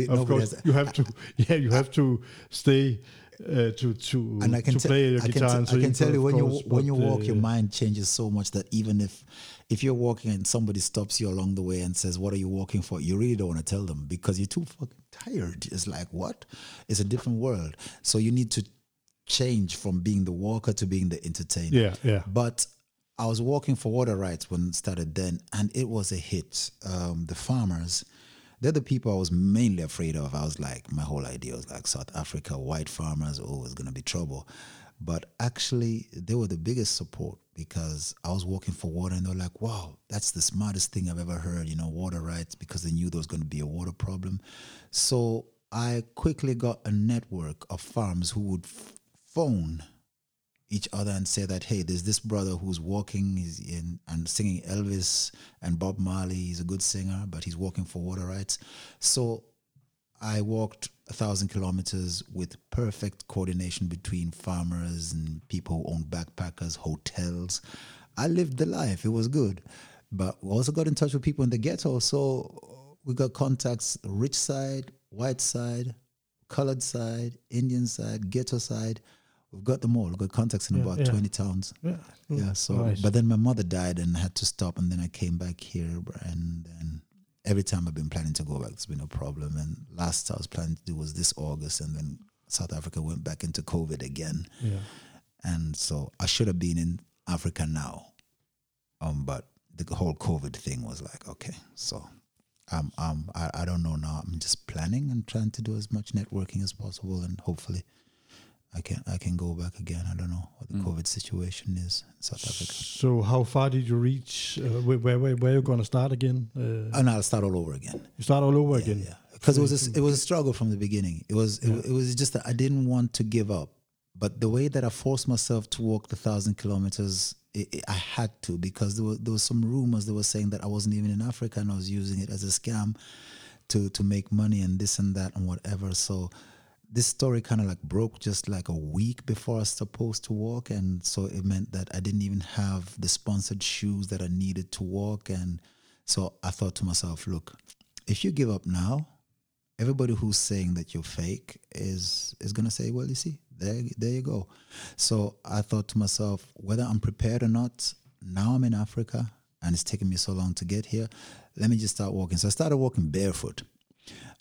Of course, you have to. Yeah, you have to stay. I can tell you when you walk, your mind changes so much that even if you're walking and somebody stops you along the way and says, "What are you walking for?" you really don't want to tell them, because you're too fucking tired. It's like, what? It's a different world. So you need to change from being the walker to being the entertainer. Yeah. But I was walking for water rights when it started then, and it was a hit. The farmers. They're the people I was mainly afraid of. I was like, my whole idea was like South Africa, white farmers, it's going to be trouble. But actually, they were the biggest support, because I was walking for water, and they were like, wow, that's the smartest thing I've ever heard, water rights, because they knew there was going to be a water problem. So I quickly got a network of farms who would phone each other and say that, hey, there's this brother who's walking and singing Elvis and Bob Marley. He's a good singer, but he's walking for water rights. So I walked 1,000 kilometers with perfect coordination between farmers and people who own backpackers, hotels. I lived the life. It was good. But we also got in touch with people in the ghetto. So we got contacts, rich side, white side, colored side, Indian side, ghetto side. We've got them all. We've got contacts in about 20 towns. Yeah. So, nice. But then my mother died and I had to stop, and then I came back here. And then every time I've been planning to go back, it's been a problem. And last I was planning to do was this August, and then South Africa went back into COVID again. Yeah. And so I should have been in Africa now, but the whole COVID thing was like, okay, so. I don't know now. I'm just planning and trying to do as much networking as possible, and hopefully I can go back again. I don't know what the COVID situation is in South Africa. So how far did you reach? Where you're going to start again? And I'll start all over again. You start all over again? Yeah, because it was a struggle from the beginning. It was just that I didn't want to give up. But the way that I forced myself to walk the 1,000 kilometers, I had to, because there was some rumors that were saying that I wasn't even in Africa and I was using it as a scam to make money and this and that and whatever. So this story kind of like broke just like a week before I was supposed to walk. And so it meant that I didn't even have the sponsored shoes that I needed to walk. And so I thought to myself, look, if you give up now, everybody who's saying that you're fake is going to say, well, you see, there you go. So I thought to myself, whether I'm prepared or not, now I'm in Africa and it's taken me so long to get here. Let me just start walking. So I started walking barefoot.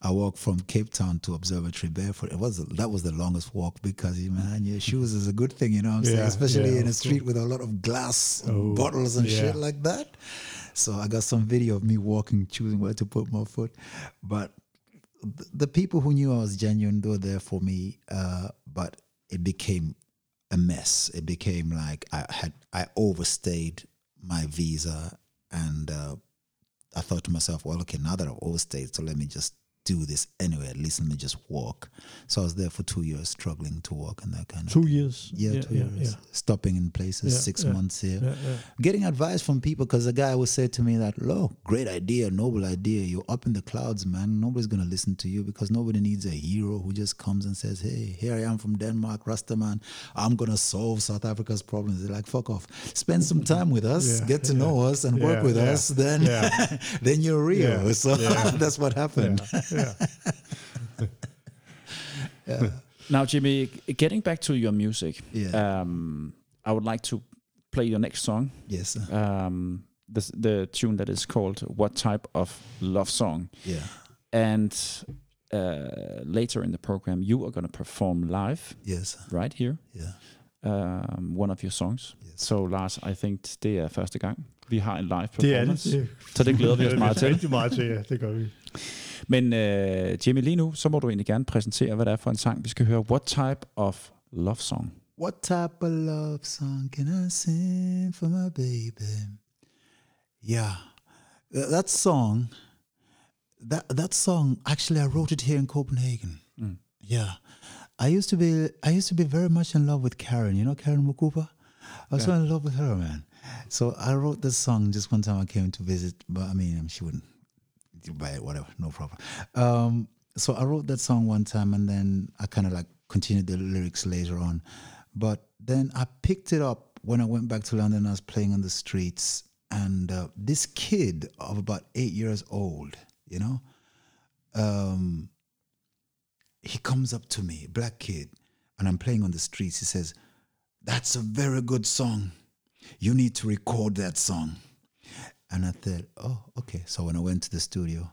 I walked from Cape Town to Observatory barefoot. That was the longest walk, because man, your shoes is a good thing, you know what I'm saying? Especially in a street with a lot of glass and bottles and shit like that. So I got some video of me walking, choosing where to put my foot. But the people who knew I was genuine, they were there for me. But it became a mess. It became like I overstayed my visa, and I thought to myself, well, okay, now that I've overstayed, so let me just do this anyway. At least let me just walk. So I was there for 2 years struggling to walk and that kind of 2 years? Yeah, 2 years. Yeah. Stopping in places, 6 months here. Yeah. Getting advice from people, because the guy would say to me that, look, great idea, noble idea. You're up in the clouds, man. Nobody's going to listen to you, because nobody needs a hero who just comes and says, hey, here I am from Denmark, Rastaman. I'm going to solve South Africa's problems. They're like, fuck off. Spend some time with us, get to know us and work with us. Then, then you're real. Yeah. So that's what happened. Yeah. Yeah. Now, Jimmy, getting back to your music, I would like to play your next song. Yes, sir. The tune that is called "What Type of Love Song." Yeah, and later in the program, you are going to perform live. Yes, right here. Yeah, one of your songs. Yes. So, Lars, I think det er første gang vi har en live performance. Det er det. Så det glæder vi os meget til. Rigtig meget til, ja, det gør vi. Men Jimmy, lige nu, så må du egentlig gerne præsentere, hvad det er for en sang, vi skal høre. What type of love song? What type of love song can I sing for my baby? Yeah, that song, that song actually I wrote it here in Copenhagen. Mm. Yeah, I used to be very much in love with Karen. You know Karen Mukupa? I was so in love with her, man. So I wrote this song just one time I came to visit, but I mean she wouldn't buy it, whatever, no problem. So I wrote that song one time, and then I kind of like continued the lyrics later on. But then I picked it up when I went back to London. I was playing on the streets, and this kid of about 8 years old, you know, he comes up to me, black kid, and I'm playing on the streets. He says, "That's a very good song. You need to record that song." And I thought, oh, okay. So when I went to the studio,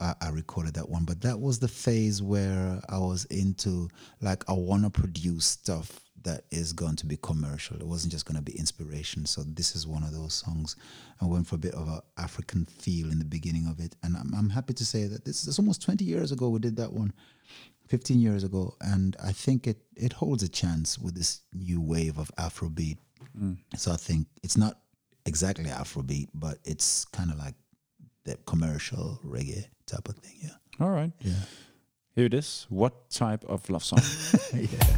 I recorded that one. But that was the phase where I was into, like, I want to produce stuff that is going to be commercial. It wasn't just going to be inspiration. So this is one of those songs. I went for a bit of an African feel in the beginning of it. And I'm happy to say that this is almost 20 years ago we did that one, 15 years ago. And I think it holds a chance with this new wave of Afrobeat. Mm. So I think it's not exactly Afrobeat, but it's kind of like the commercial reggae type of thing, yeah. All right. Yeah. Here it is. What type of love song? Yeah.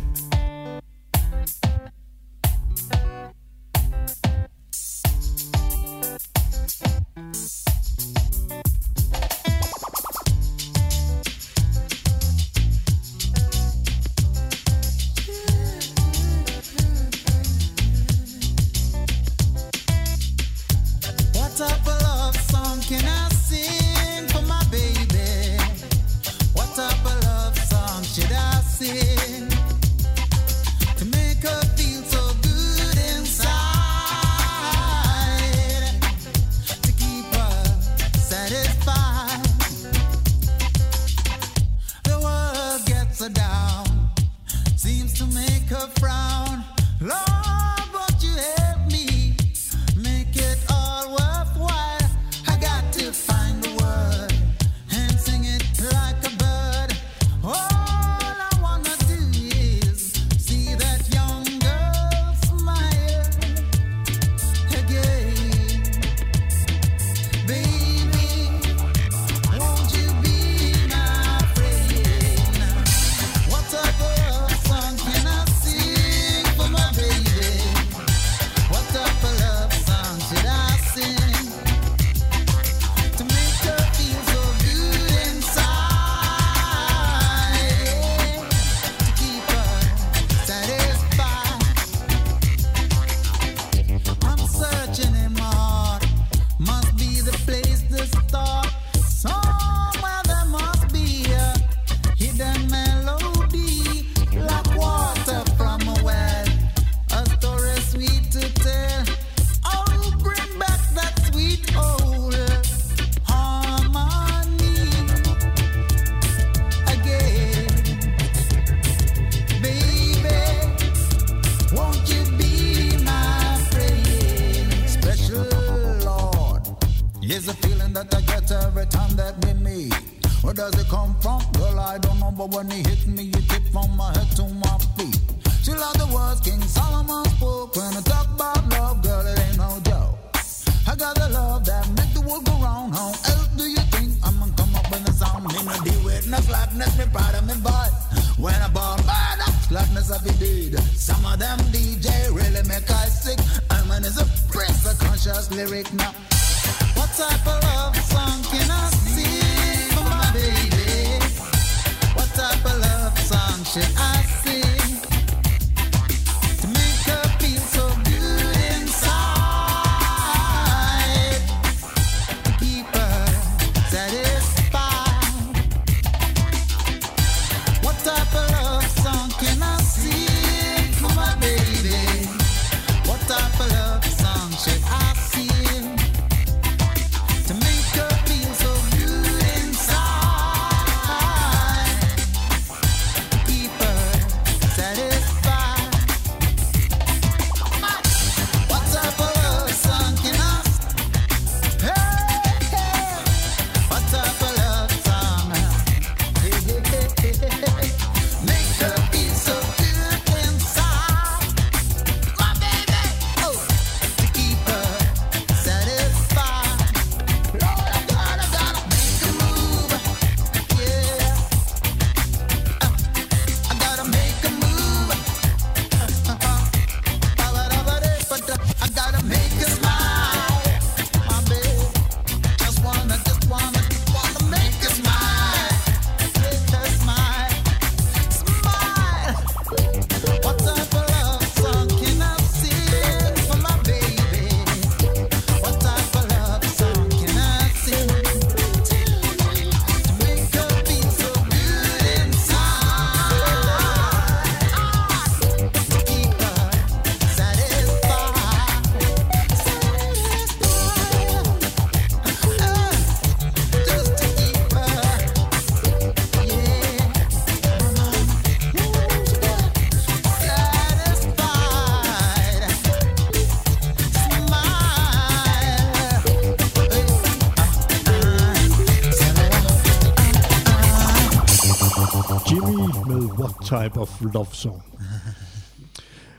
Jimmy med What Type of Love Song.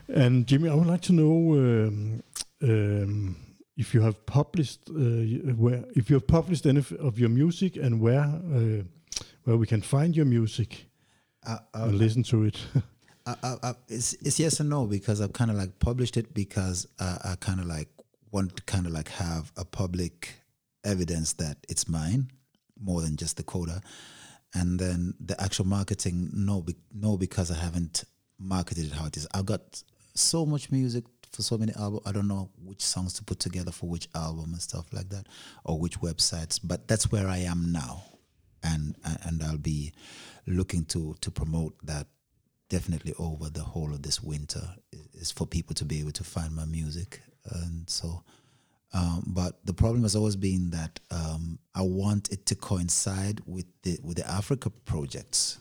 And Jimmy, I would like to know if you have published any of your music, and where we can find your music and listen to it. It's yes and no, because I've kind of like published it because I kind of like want to kind of like have a public evidence that it's mine more than just the coda. And then the actual marketing, no, because I haven't marketed it how it is. I've got so much music for so many albums. I don't know which songs to put together for which album and stuff like that, or which websites. But that's where I am now, and I'll be looking to promote that definitely over the whole of this winter, is for people to be able to find my music. And so, but the problem has always been that I want it to coincide with the Africa projects,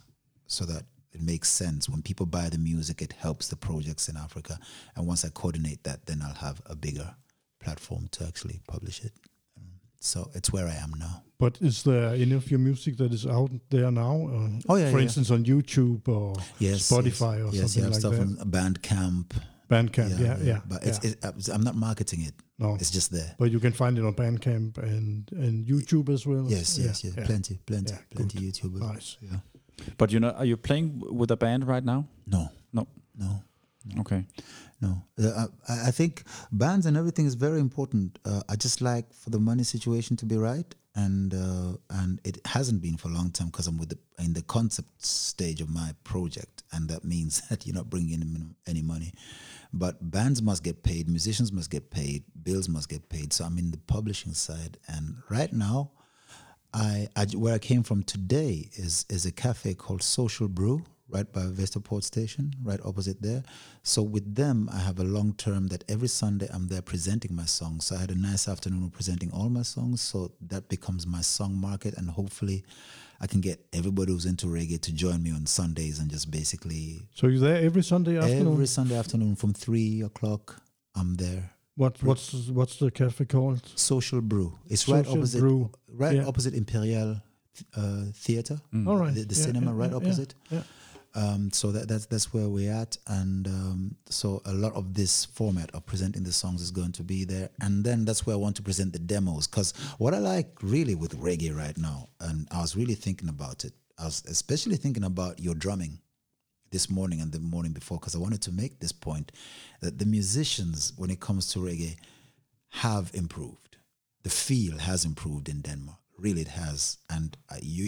so that it makes sense. When people buy the music, it helps the projects in Africa. And once I coordinate that, then I'll have a bigger platform to actually publish it. So it's where I am now. But is there any of your music that is out there now? For instance, on YouTube or Spotify or something like that? Yes, you have stuff on Bandcamp. Bandcamp. But I'm not marketing it. No. It's just there. But you can find it on Bandcamp and YouTube as well? Yes. Plenty YouTubers. Nice. Yeah. But you know, are you playing with a band right now? No. Okay. No. I think bands and everything is very important. I just like for the money situation to be right. And it hasn't been for a long time because I'm in the concept stage of my project. And that means that you're not bringing in any money. But bands must get paid. Musicians must get paid. Bills must get paid. So I'm in the publishing side. And right now, I where I came from today is a cafe called Social Brew, right by Vesterport Station, right opposite there. So with them, I have a long term that every Sunday I'm there presenting my songs. So I had a nice afternoon of presenting all my songs. So that becomes my song market, and hopefully I can get everybody who's into reggae to join me on Sundays and just basically. So you're there every Sunday afternoon? Every Sunday afternoon from 3:00, I'm there. What's the cafe called? Social Brew. It's Social opposite Imperial Theater. Mm. All right, the cinema right opposite. Yeah. So that's where we're at, and so a lot of this format of presenting the songs is going to be there, and then that's where I want to present the demos, because what I like really with reggae right now, and I was really thinking about it. I was especially thinking about your drumming this morning and the morning before, because I wanted to make this point that the musicians, when it comes to reggae, have improved. The feel has improved in Denmark. Really, it has. And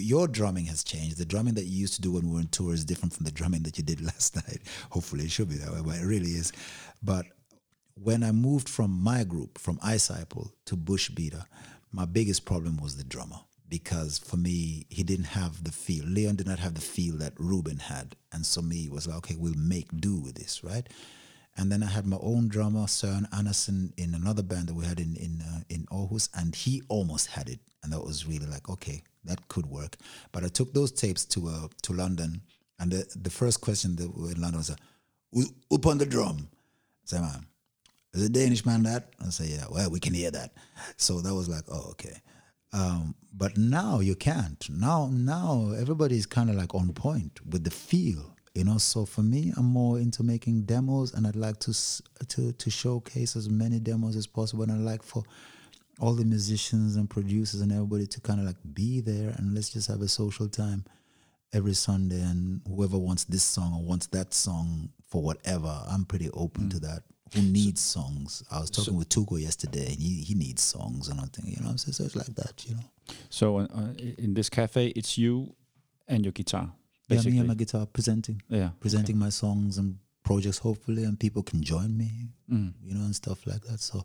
your drumming has changed. The drumming that you used to do when we were on tour is different from the drumming that you did last night. Hopefully it should be that way, but it really is. But when I moved from my group, from Ice Apple to Bush Beater, my biggest problem was the drummer. Because for me, he didn't have the feel. Leon did not have the feel that Reuben had. And so me, it was like, okay, we'll make do with this, right? And then I had my own drummer, Søren Andersen, in another band that we had in Aarhus, and he almost had it. And that was really like, okay, that could work. But I took those tapes to London, and the first question that we in London was, up on the drum. I said, man, is a Danish man that? I said, yeah, well, we can hear that. So that was like, oh, okay. But now you can't. Now everybody's kind of like on point with the feel, you know. So for me, I'm more into making demos, and I'd like to showcase as many demos as possible. And I'd like for all the musicians and producers and everybody to kind of like be there, and let's just have a social time every Sunday. And whoever wants this song or wants that song for whatever, I'm pretty open to that. Who needs songs? I was talking with Tugo yesterday, and he needs songs and everything, you know. So it's like that, you know. So in this cafe, it's you and your guitar, basically. Yeah, me and my guitar presenting my songs and projects, hopefully, and people can join me, you know, and stuff like that. So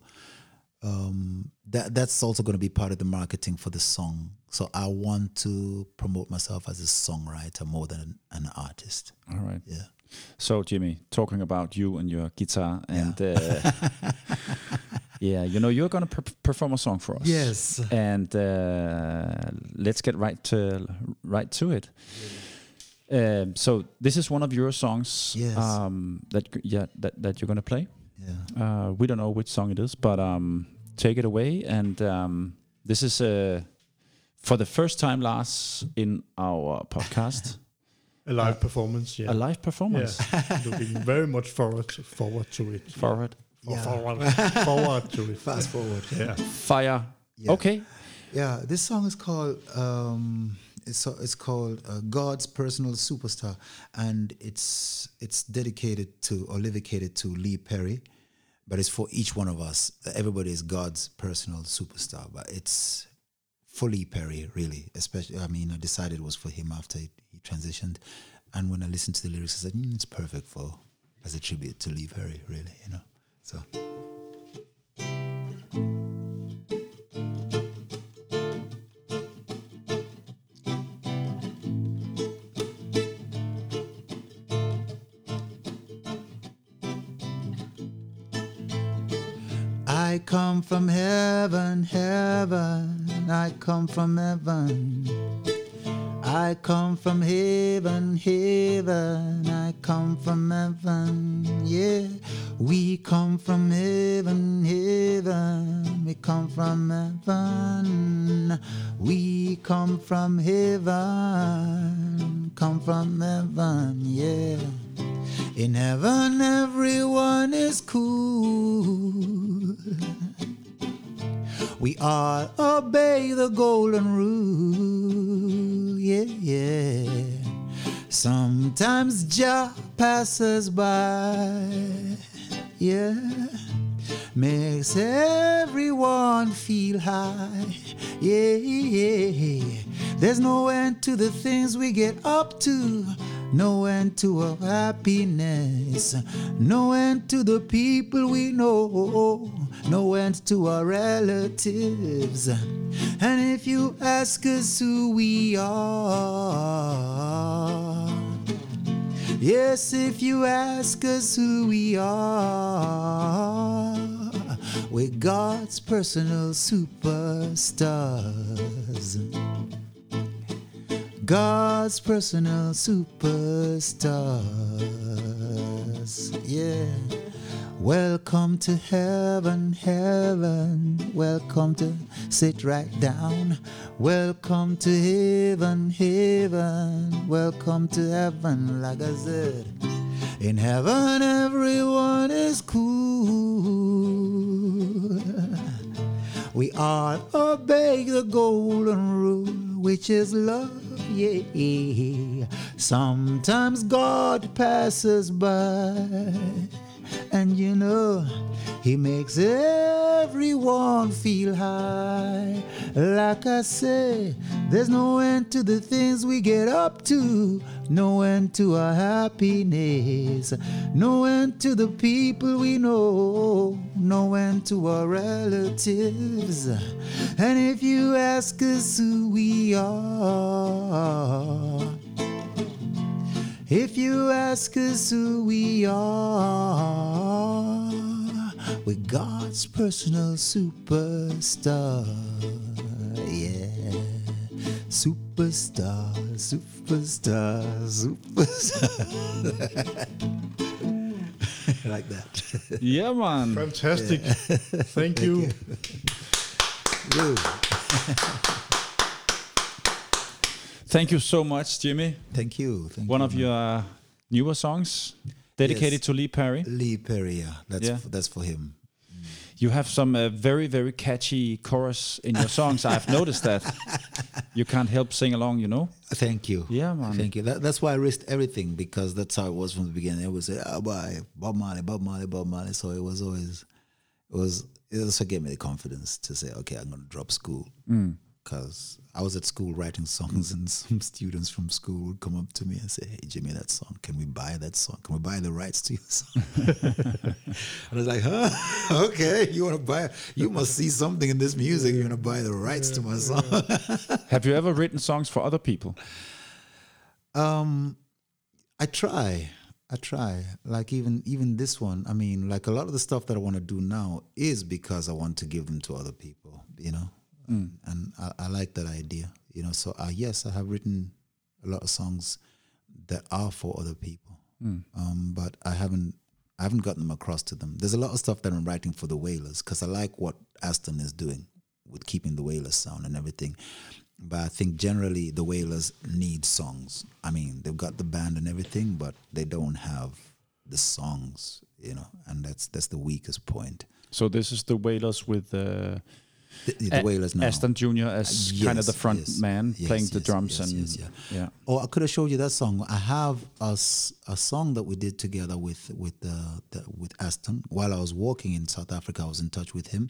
that's also going to be part of the marketing for the song. So I want to promote myself as a songwriter more than an artist. All right. Yeah. So, Jimmy, talking about you and your guitar, and you know, you're going to perform a song for us. Yes, and let's get right to it. Yeah. So, this is one of your songs. Yes. That you're going to play. Yeah. We don't know which song it is, but take it away. And this is for the first time, Lars, in our podcast. A live performance, yeah. A live performance. Yes. Looking very much forward to it. Forward. Yeah. Forward to it. Fast forward. Yeah. Fire. Yeah. Okay. Yeah, this song is called God's Personal Superstar, and it's dedicated to or dedicated to Lee Perry, but it's for each one of us. Everybody is God's personal superstar, but it's for Lee Perry, really. Especially, I mean, I decided it was for him after he transitioned, and when I listened to the lyrics, I said, it's perfect for as a tribute to Lee Perry, really, you know. So. I come from heaven, I come from heaven. I come from heaven, I come from heaven. Yeah, we come from heaven, we come from heaven. We come from heaven, come from heaven, yeah. In heaven, everyone is cool. We all obey the golden rule, yeah, yeah. Sometimes Jah passes by, yeah. Makes everyone feel high, yeah, yeah. There's no end to the things we get up to. No end to our happiness, no end to the people we know, no end to our relatives. And if you ask us who we are, yes, if you ask us who we are, we're God's personal superstars. God's personal superstars, yeah. Welcome to heaven, welcome to sit right down. Welcome to heaven, welcome to heaven, like I said. In heaven, everyone is cool. We all obey the golden rule, which is love. Yeah. Sometimes God passes by, and you know he makes everyone feel high. Like I say, there's no end to the things we get up to, no end to our happiness, no end to the people we know, no end to our relatives. And if you ask us who we are, if you ask us who we are, we're God's personal superstar, yeah. Superstar, superstar, superstar. Like that. Yeah, man. Fantastic. Yeah. Thank you. Thank you so much, Jimmy. Thank you. Thank One you, of man. Your newer songs dedicated to Lee Perry. Lee Perry, yeah. That's for him. You have some very, very catchy chorus in your songs. I've noticed that. You can't help sing along, you know? Thank you. Yeah, man. Thank you. That's why I risked everything, because that's how it was from the beginning. It was Bob Marley. So it was always, it also gave me the confidence to say, okay, I'm going to drop school. Because I was at school writing songs, and some students from school would come up to me and say, hey, Jimmy, that song, can we buy that song? Can we buy the rights to your song? And I was like, huh? Okay, you want to buy it? You must see something in this music. You want to buy the rights to my song. Have you ever written songs for other people? I try. Like even this one, I mean, like a lot of the stuff that I want to do now is because I want to give them to other people, you know? And I like that idea, you know. So yes, I have written a lot of songs that are for other people, but I haven't gotten them across to them. There's a lot of stuff that I'm writing for the Wailers, because I like what Aston is doing with keeping the Wailers sound and everything. But I think generally the Wailers need songs. I mean, they've got the band and everything, but they don't have the songs, you know, and that's the weakest point. So this is the Wailers with the Wailers now. Aston Jr. as kind of the front man playing the drums. Yeah. Oh, I could have showed you that song. I have a song that we did together with Aston. While I was walking in South Africa, I was in touch with him,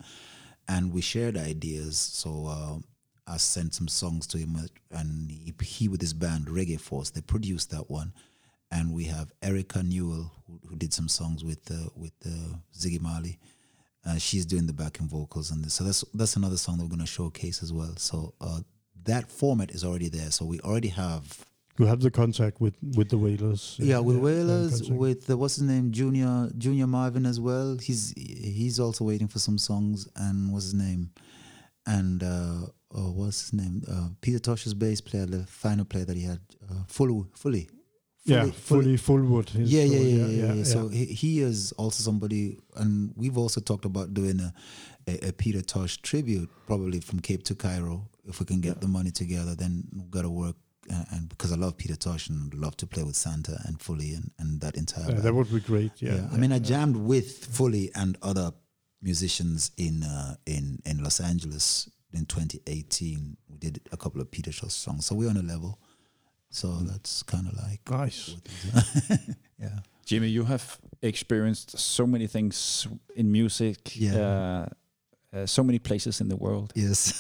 and we shared ideas. So I sent some songs to him, and he with his band Reggae Force, they produced that one. And we have Erica Newell, who did some songs with Ziggy Marley. She's doing the backing vocals, and so that's another song that we're going to showcase as well. So that format is already there. So we already have. You have the contact with the Wailers. Yeah, with Wailers, with what's his name, Junior Marvin as well. He's also waiting for some songs, and what's his name, and Peter Tosh's bass player, the final player that he had, Fully. Fullwood. Yeah. So he is also somebody, and we've also talked about doing a Peter Tosh tribute, probably from Cape to Cairo. If we can get the money together, then we've got to work. And because I love Peter Tosh and love to play with Santa and Fully and that entire band. That would be great, yeah. I mean, I jammed with Fully and other musicians in Los Angeles in 2018. We did a couple of Peter Tosh songs, so we're on a level. So that's kind of like nice. Yeah, Jimmy, you have experienced so many things in music, so many places in the world. Yes.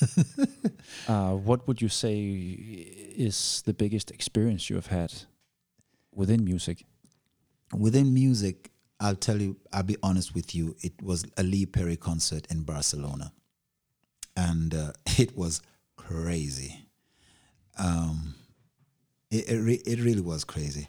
What would you say is the biggest experience you have had within music? Within music, I'll tell you. I'll be honest with you. It was a Lee Perry concert in Barcelona, and it was crazy. It really was crazy.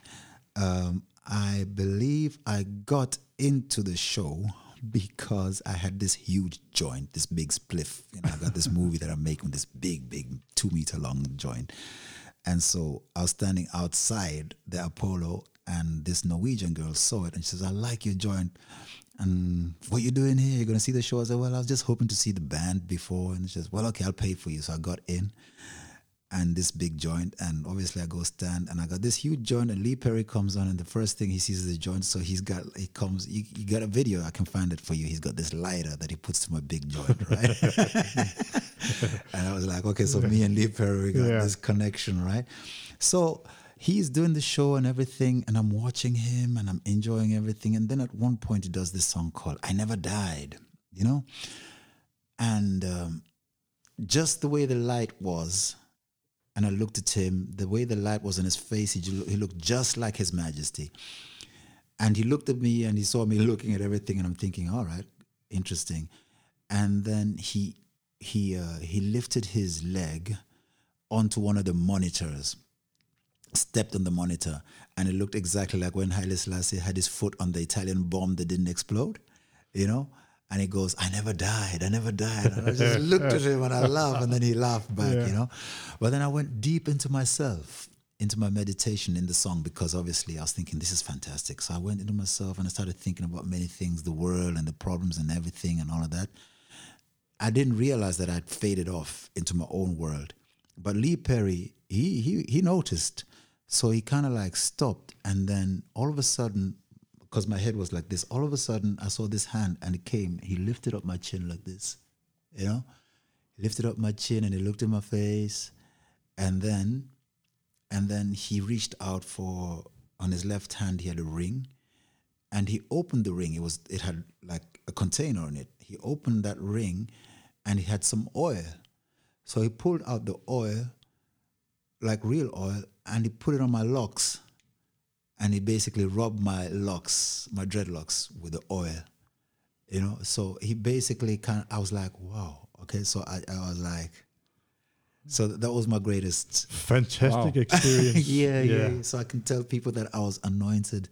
I believe I got into the show because I had this huge joint, this big spliff. You know, I got this movie that I'm making, this big 2-meter-long joint. And so I was standing outside the Apollo, and this Norwegian girl saw it, and she says, "I like your joint. And what you doing here? You're going to see the show?" I said, "Well, I was just hoping to see the band before." And she says, "Well, okay, I'll pay for you." So I got in. And this big joint, and obviously I go stand, and I got this huge joint, and Lee Perry comes on, and the first thing he sees is the joint, so he got a video, I can find it for you, he's got this lighter that he puts to my big joint, right? And I was like, okay, so me and Lee Perry, we got this connection, right? So he's doing the show and everything, and I'm watching him, and I'm enjoying everything, and then at one point he does this song called "I Never Died," you know? And just the way the light was, and I looked at him, the way the light was on his face, he looked just like His Majesty. And he looked at me and he saw me looking at everything, and I'm thinking, all right, interesting. And then he lifted his leg onto one of the monitors, stepped on the monitor, and it looked exactly like when Haile Selassie had his foot on the Italian bomb that didn't explode, you know? And he goes, "I never died, I never died." And I just looked at him and I laughed, and then he laughed back, you know. But then I went deep into myself, into my meditation in the song, because obviously I was thinking, this is fantastic. So I went into myself and I started thinking about many things, the world and the problems and everything and all of that. I didn't realize that I'd faded off into my own world. But Lee Perry, he noticed. So he kind of like stopped, and then all of a sudden, because my head was like this, all of a sudden I saw this hand, and it came, he lifted up my chin like this, you know? He lifted up my chin and he looked in my face, and then he reached out for, on his left hand he had a ring, and he opened the ring, it had like a container on it. He opened that ring and it had some oil. So he pulled out the oil, like real oil, and he put it on my locks. And he basically rubbed my locks, my dreadlocks, with the oil, you know? So he basically I was like, wow, okay? So I was like, so that was my greatest. Fantastic experience. Yeah. So I can tell people that I was anointed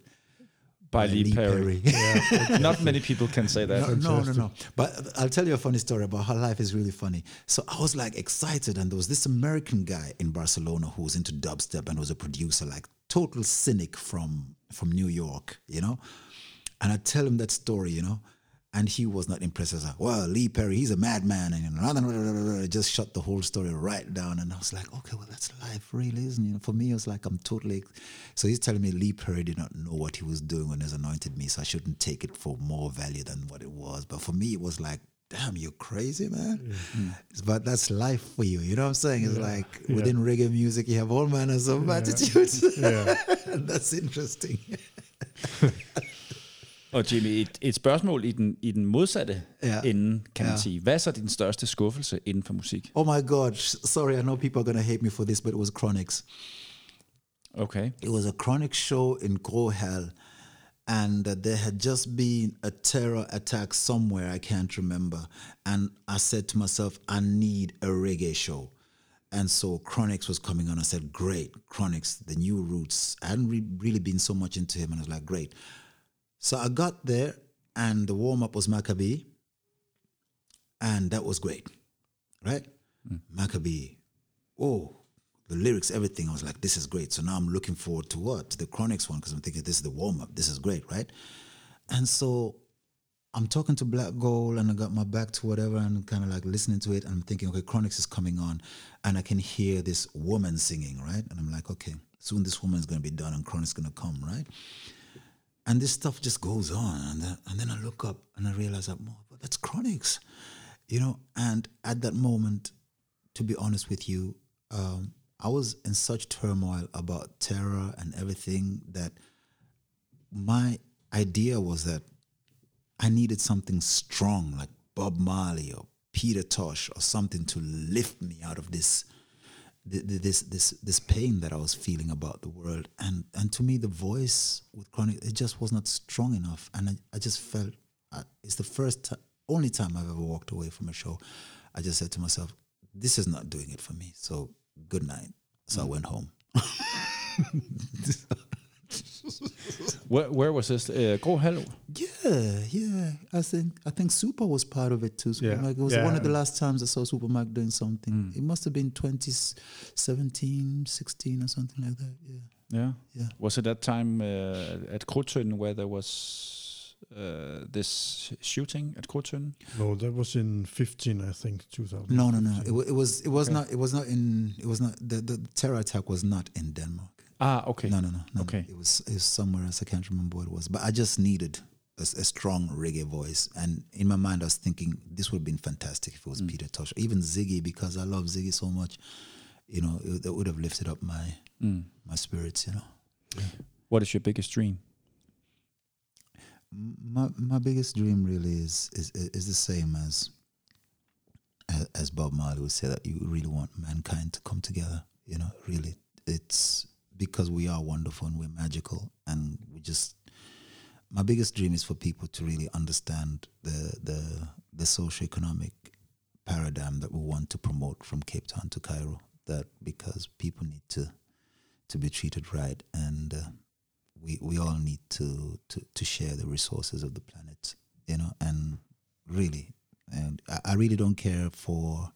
by Lee Perry. Yeah, not many people can say that. No. But I'll tell you a funny story about how life is really funny. So I was like excited, and there was this American guy in Barcelona who was into dubstep and was a producer, like total cynic from New York, you know? And I tell him that story, you know? And he was not impressed. I was like, well, Lee Perry, he's a madman. And it just shut the whole story right down. And I was like, okay, well, that's life, really, isn't it? For me, I was like, I'm totally... So he's telling me Lee Perry did not know what he was doing when he anointed me, so I shouldn't take it for more value than what it was. But for me, it was like, damn, you're crazy, man. Yeah. But that's life for you. You know what I'm saying? It's like, within reggae music, you have all manners of attitudes. Yeah. That's interesting. Og Jimmy, et spørgsmål i den modsatte ende, kan man sige. Hvad er så din største skuffelse inden for musik? Oh my god, sorry, I know people are going to hate me for this, but it was Chronix. Okay. It was a Chronix show in Gråhal, and there had just been a terror attack somewhere, I can't remember. And I said to myself, I need a reggae show. And so Chronix was coming on. I said, great, Chronix, the new roots. I hadn't really been so much into him, and I was like, great. So I got there, and the warm-up was Maccabee, and that was great, right? Mm. Maccabee, the lyrics, everything, I was like, this is great. So now I'm looking forward to what? To the Chronix one, because I'm thinking, this is the warm-up, this is great, right? And so I'm talking to Black Gold, and I got my back to whatever, and kind of like listening to it, and I'm thinking, okay, Chronix is coming on, and I can hear this woman singing, right? And I'm like, okay, soon this woman is going to be done, and Chronix is going to come, right? And this stuff just goes on. And then I look up and I realize that, but that's Chronix, you know? And at that moment, to be honest with you, I was in such turmoil about terror and everything that my idea was that I needed something strong like Bob Marley or Peter Tosh or something to lift me out of this pain that I was feeling about the world, and to me the voice with Chronix, it just was not strong enough, and I just felt it's the only time I've ever walked away from a show. I just said to myself, this is not doing it for me, so good night. So I went home. Where was this? Gråhal? Yeah. I think Super was part of it too. Super Mike. It was one of the last times I saw Super Mike doing something. It must have been 2017, 16 or something like that. Yeah. Was it that time at Krutønden where there was this shooting at Krutønden? No, that was in 15, I think, 2000. No. It was not the terror attack was not in Denmark. Ah, okay. No. Okay. It was somewhere else. I can't remember what it was. But I just needed a strong reggae voice. And in my mind, I was thinking, this would have been fantastic if it was Peter Tosh. Even Ziggy, because I love Ziggy so much, you know, that would have lifted up my spirits, you know. Yeah. What is your biggest dream? My biggest dream really is the same as Bob Marley would say, that you really want mankind to come together, you know, really. It's... because we are wonderful and we're magical, and my biggest dream is for people to really understand the socioeconomic paradigm that we want to promote from Cape Town to Cairo, that because people need to be treated right, and we all need to share the resources of the planet, you know, and really, and I really don't care for...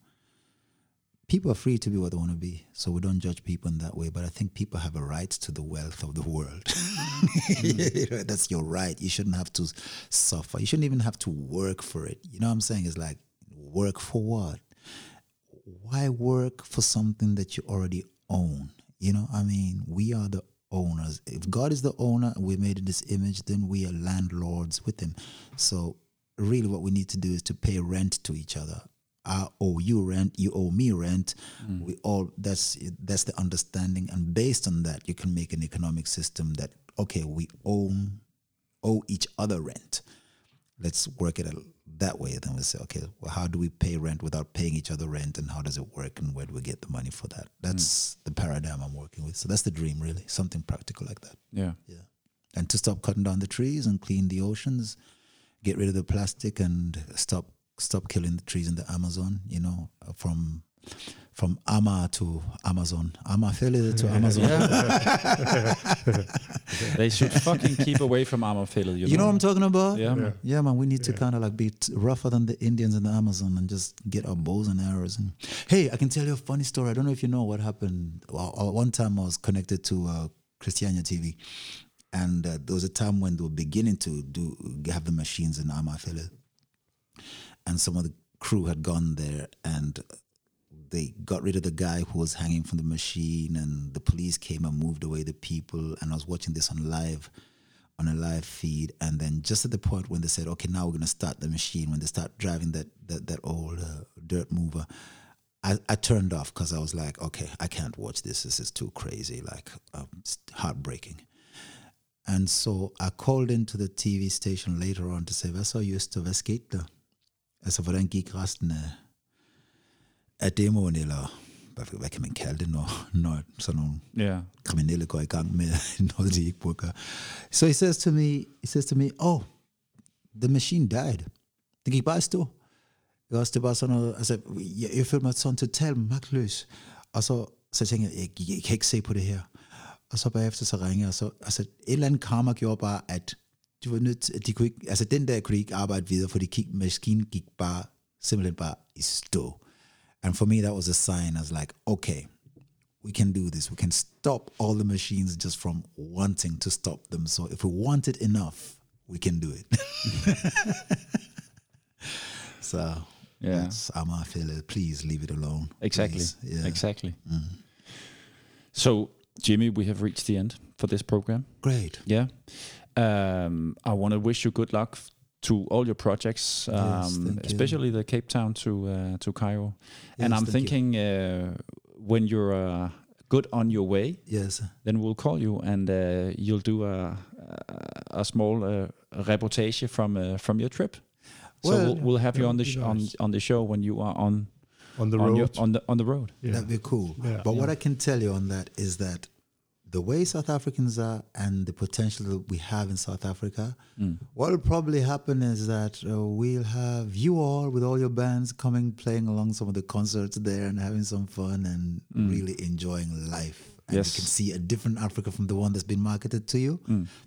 People are free to be what they want to be, so we don't judge people in that way. But I think people have a right to the wealth of the world. That's your right. You shouldn't have to suffer. You shouldn't even have to work for it. You know what I'm saying? It's like, work for what? Why work for something that you already own? You know, I mean, we are the owners. If God is the owner and we're made in this image, then we are landlords with him. So really what we need to do is to pay rent to each other. I owe you rent, you owe me rent. We all, that's the understanding, and based on that you can make an economic system that, okay, we owe each other rent. Let's work it out that way. Then we'll say, okay, well, how do we pay rent without paying each other rent, and how does it work, and where do we get the money for that? That's the paradigm I'm working with. So that's the dream, really, something practical like that. Yeah. And to stop cutting down the trees and clean the oceans, get rid of the plastic, and stop killing the trees in the Amazon, you know, from Ama to Amazon. Amafele to Amazon. They should fucking keep away from Amafele. You know what I'm talking about? Yeah, man, we need to kind of like be rougher than the Indians in the Amazon and just get our bows and arrows. And hey, I can tell you a funny story. I don't know if you know what happened. One time I was connected to Christiania TV, and there was a time when they were beginning to have the machines in Amafele. and some of the crew had gone there and they got rid of the guy who was hanging from the machine, and the police came and moved away the people. And I was watching this on a live feed, and then just at the point when they said, okay, now we're going to start the machine, when they start driving that old dirt mover, I turned off because I was like, okay, I can't watch this. This is too crazy, like it's heartbreaking. And so I called into the TV station later on to say, hvad så Jøster, hvad skete der? Altså, hvordan gik resten af demoen, eller hvad kan man kalde det, når sådan nogle kriminelle går i gang med noget, de ikke burde gøre. So he says to me, oh, the machine died. Det gik bare i stå. Det var bare sådan noget, altså, jeg følte mig sådan totalt magtløs. Og så tænkte jeg, jeg kan ikke se på det her. Og så bagefter så ringede jeg, og så altså, et eller andet karma gjorde bare, at de var de kunne ikke, altså den dag kunne de ikke arbejde videre, fordi maskinen gik bare, simpelthen bare i stå. And for me, that was a sign. I was like, okay, we can do this. We can stop all the machines just from wanting to stop them. So if we want it enough, we can do it. So, yeah. That's how I feel it. Please leave it alone. Exactly. Yeah. Exactly. Mm-hmm. So, Jimmy, we have reached the end for this program. Great. Yeah. I want to wish you good luck to all your projects, yes, especially the Cape Town to Cairo. Yes, and I'm thinking when you're good on your way, yes, then we'll call you and you'll do a small reportage from your trip. Well, so we'll have you on the on the show when you are on the road. On the road. Yeah. That'd be cool. Yeah. But what I can tell you on that is that the way South Africans are and the potential that we have in South Africa, what will probably happen is that we'll have you all with all your bands coming, playing along some of the concerts there and having some fun and really enjoying life. And yes, you can see a different Africa from the one that's been marketed to you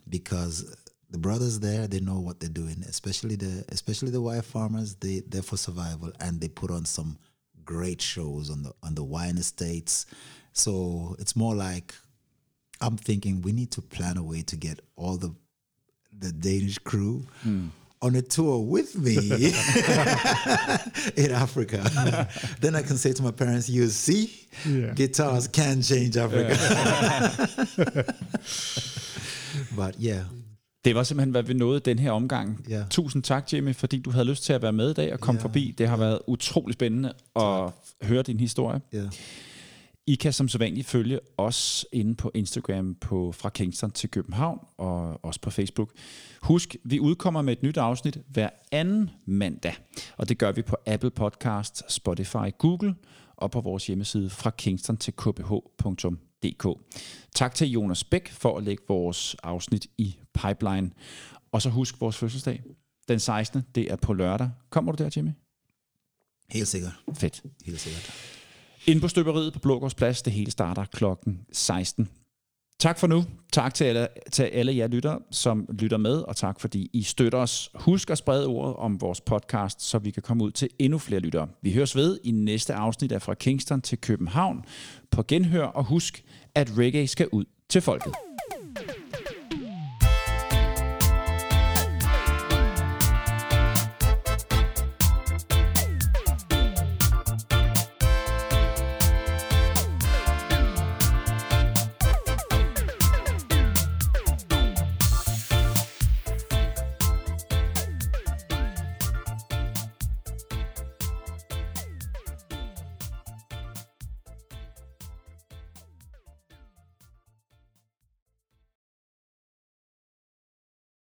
because the brothers there, they know what they're doing, especially the wine farmers, they're for survival and they put on some great shows on the wine estates. So it's more like, I'm thinking we need to plan a way to get all the Danish crew on a tour with me in Africa. Then I can say to my parents, you see, guitars can change Africa. But yeah. Det var simpelthen, hvad vi nåede den her omgang. Yeah. Tusind tak, Jimmy, fordi du havde lyst til at være med i dag og komme forbi. Det har været utrolig spændende at høre din historie. Yeah. I kan som sædvanligt følge os inde på Instagram fra Kingston til København og også på Facebook. Husk, vi udkommer med et nyt afsnit hver anden mandag, og det gør vi på Apple Podcast, Spotify, Google og på vores hjemmeside fra Kingston til kbh.dk. Tak til Jonas Bæk for at lægge vores afsnit i pipeline. Og så husk vores fødselsdag. Den 16. det er på lørdag. Kommer du der, Jimmy? Helt sikkert. Fedt. Helt sikkert. Inde på Støberiet på Blågårdsplads, det hele starter klokken 16. Tak for nu. Tak til alle jer lyttere, som lytter med, og tak fordi I støtter os. Husk at sprede ordet om vores podcast, så vi kan komme ud til endnu flere lyttere. Vi høres ved i næste afsnit af Fra Kingston til København på Genhør, og husk, at reggae skal ud til folket.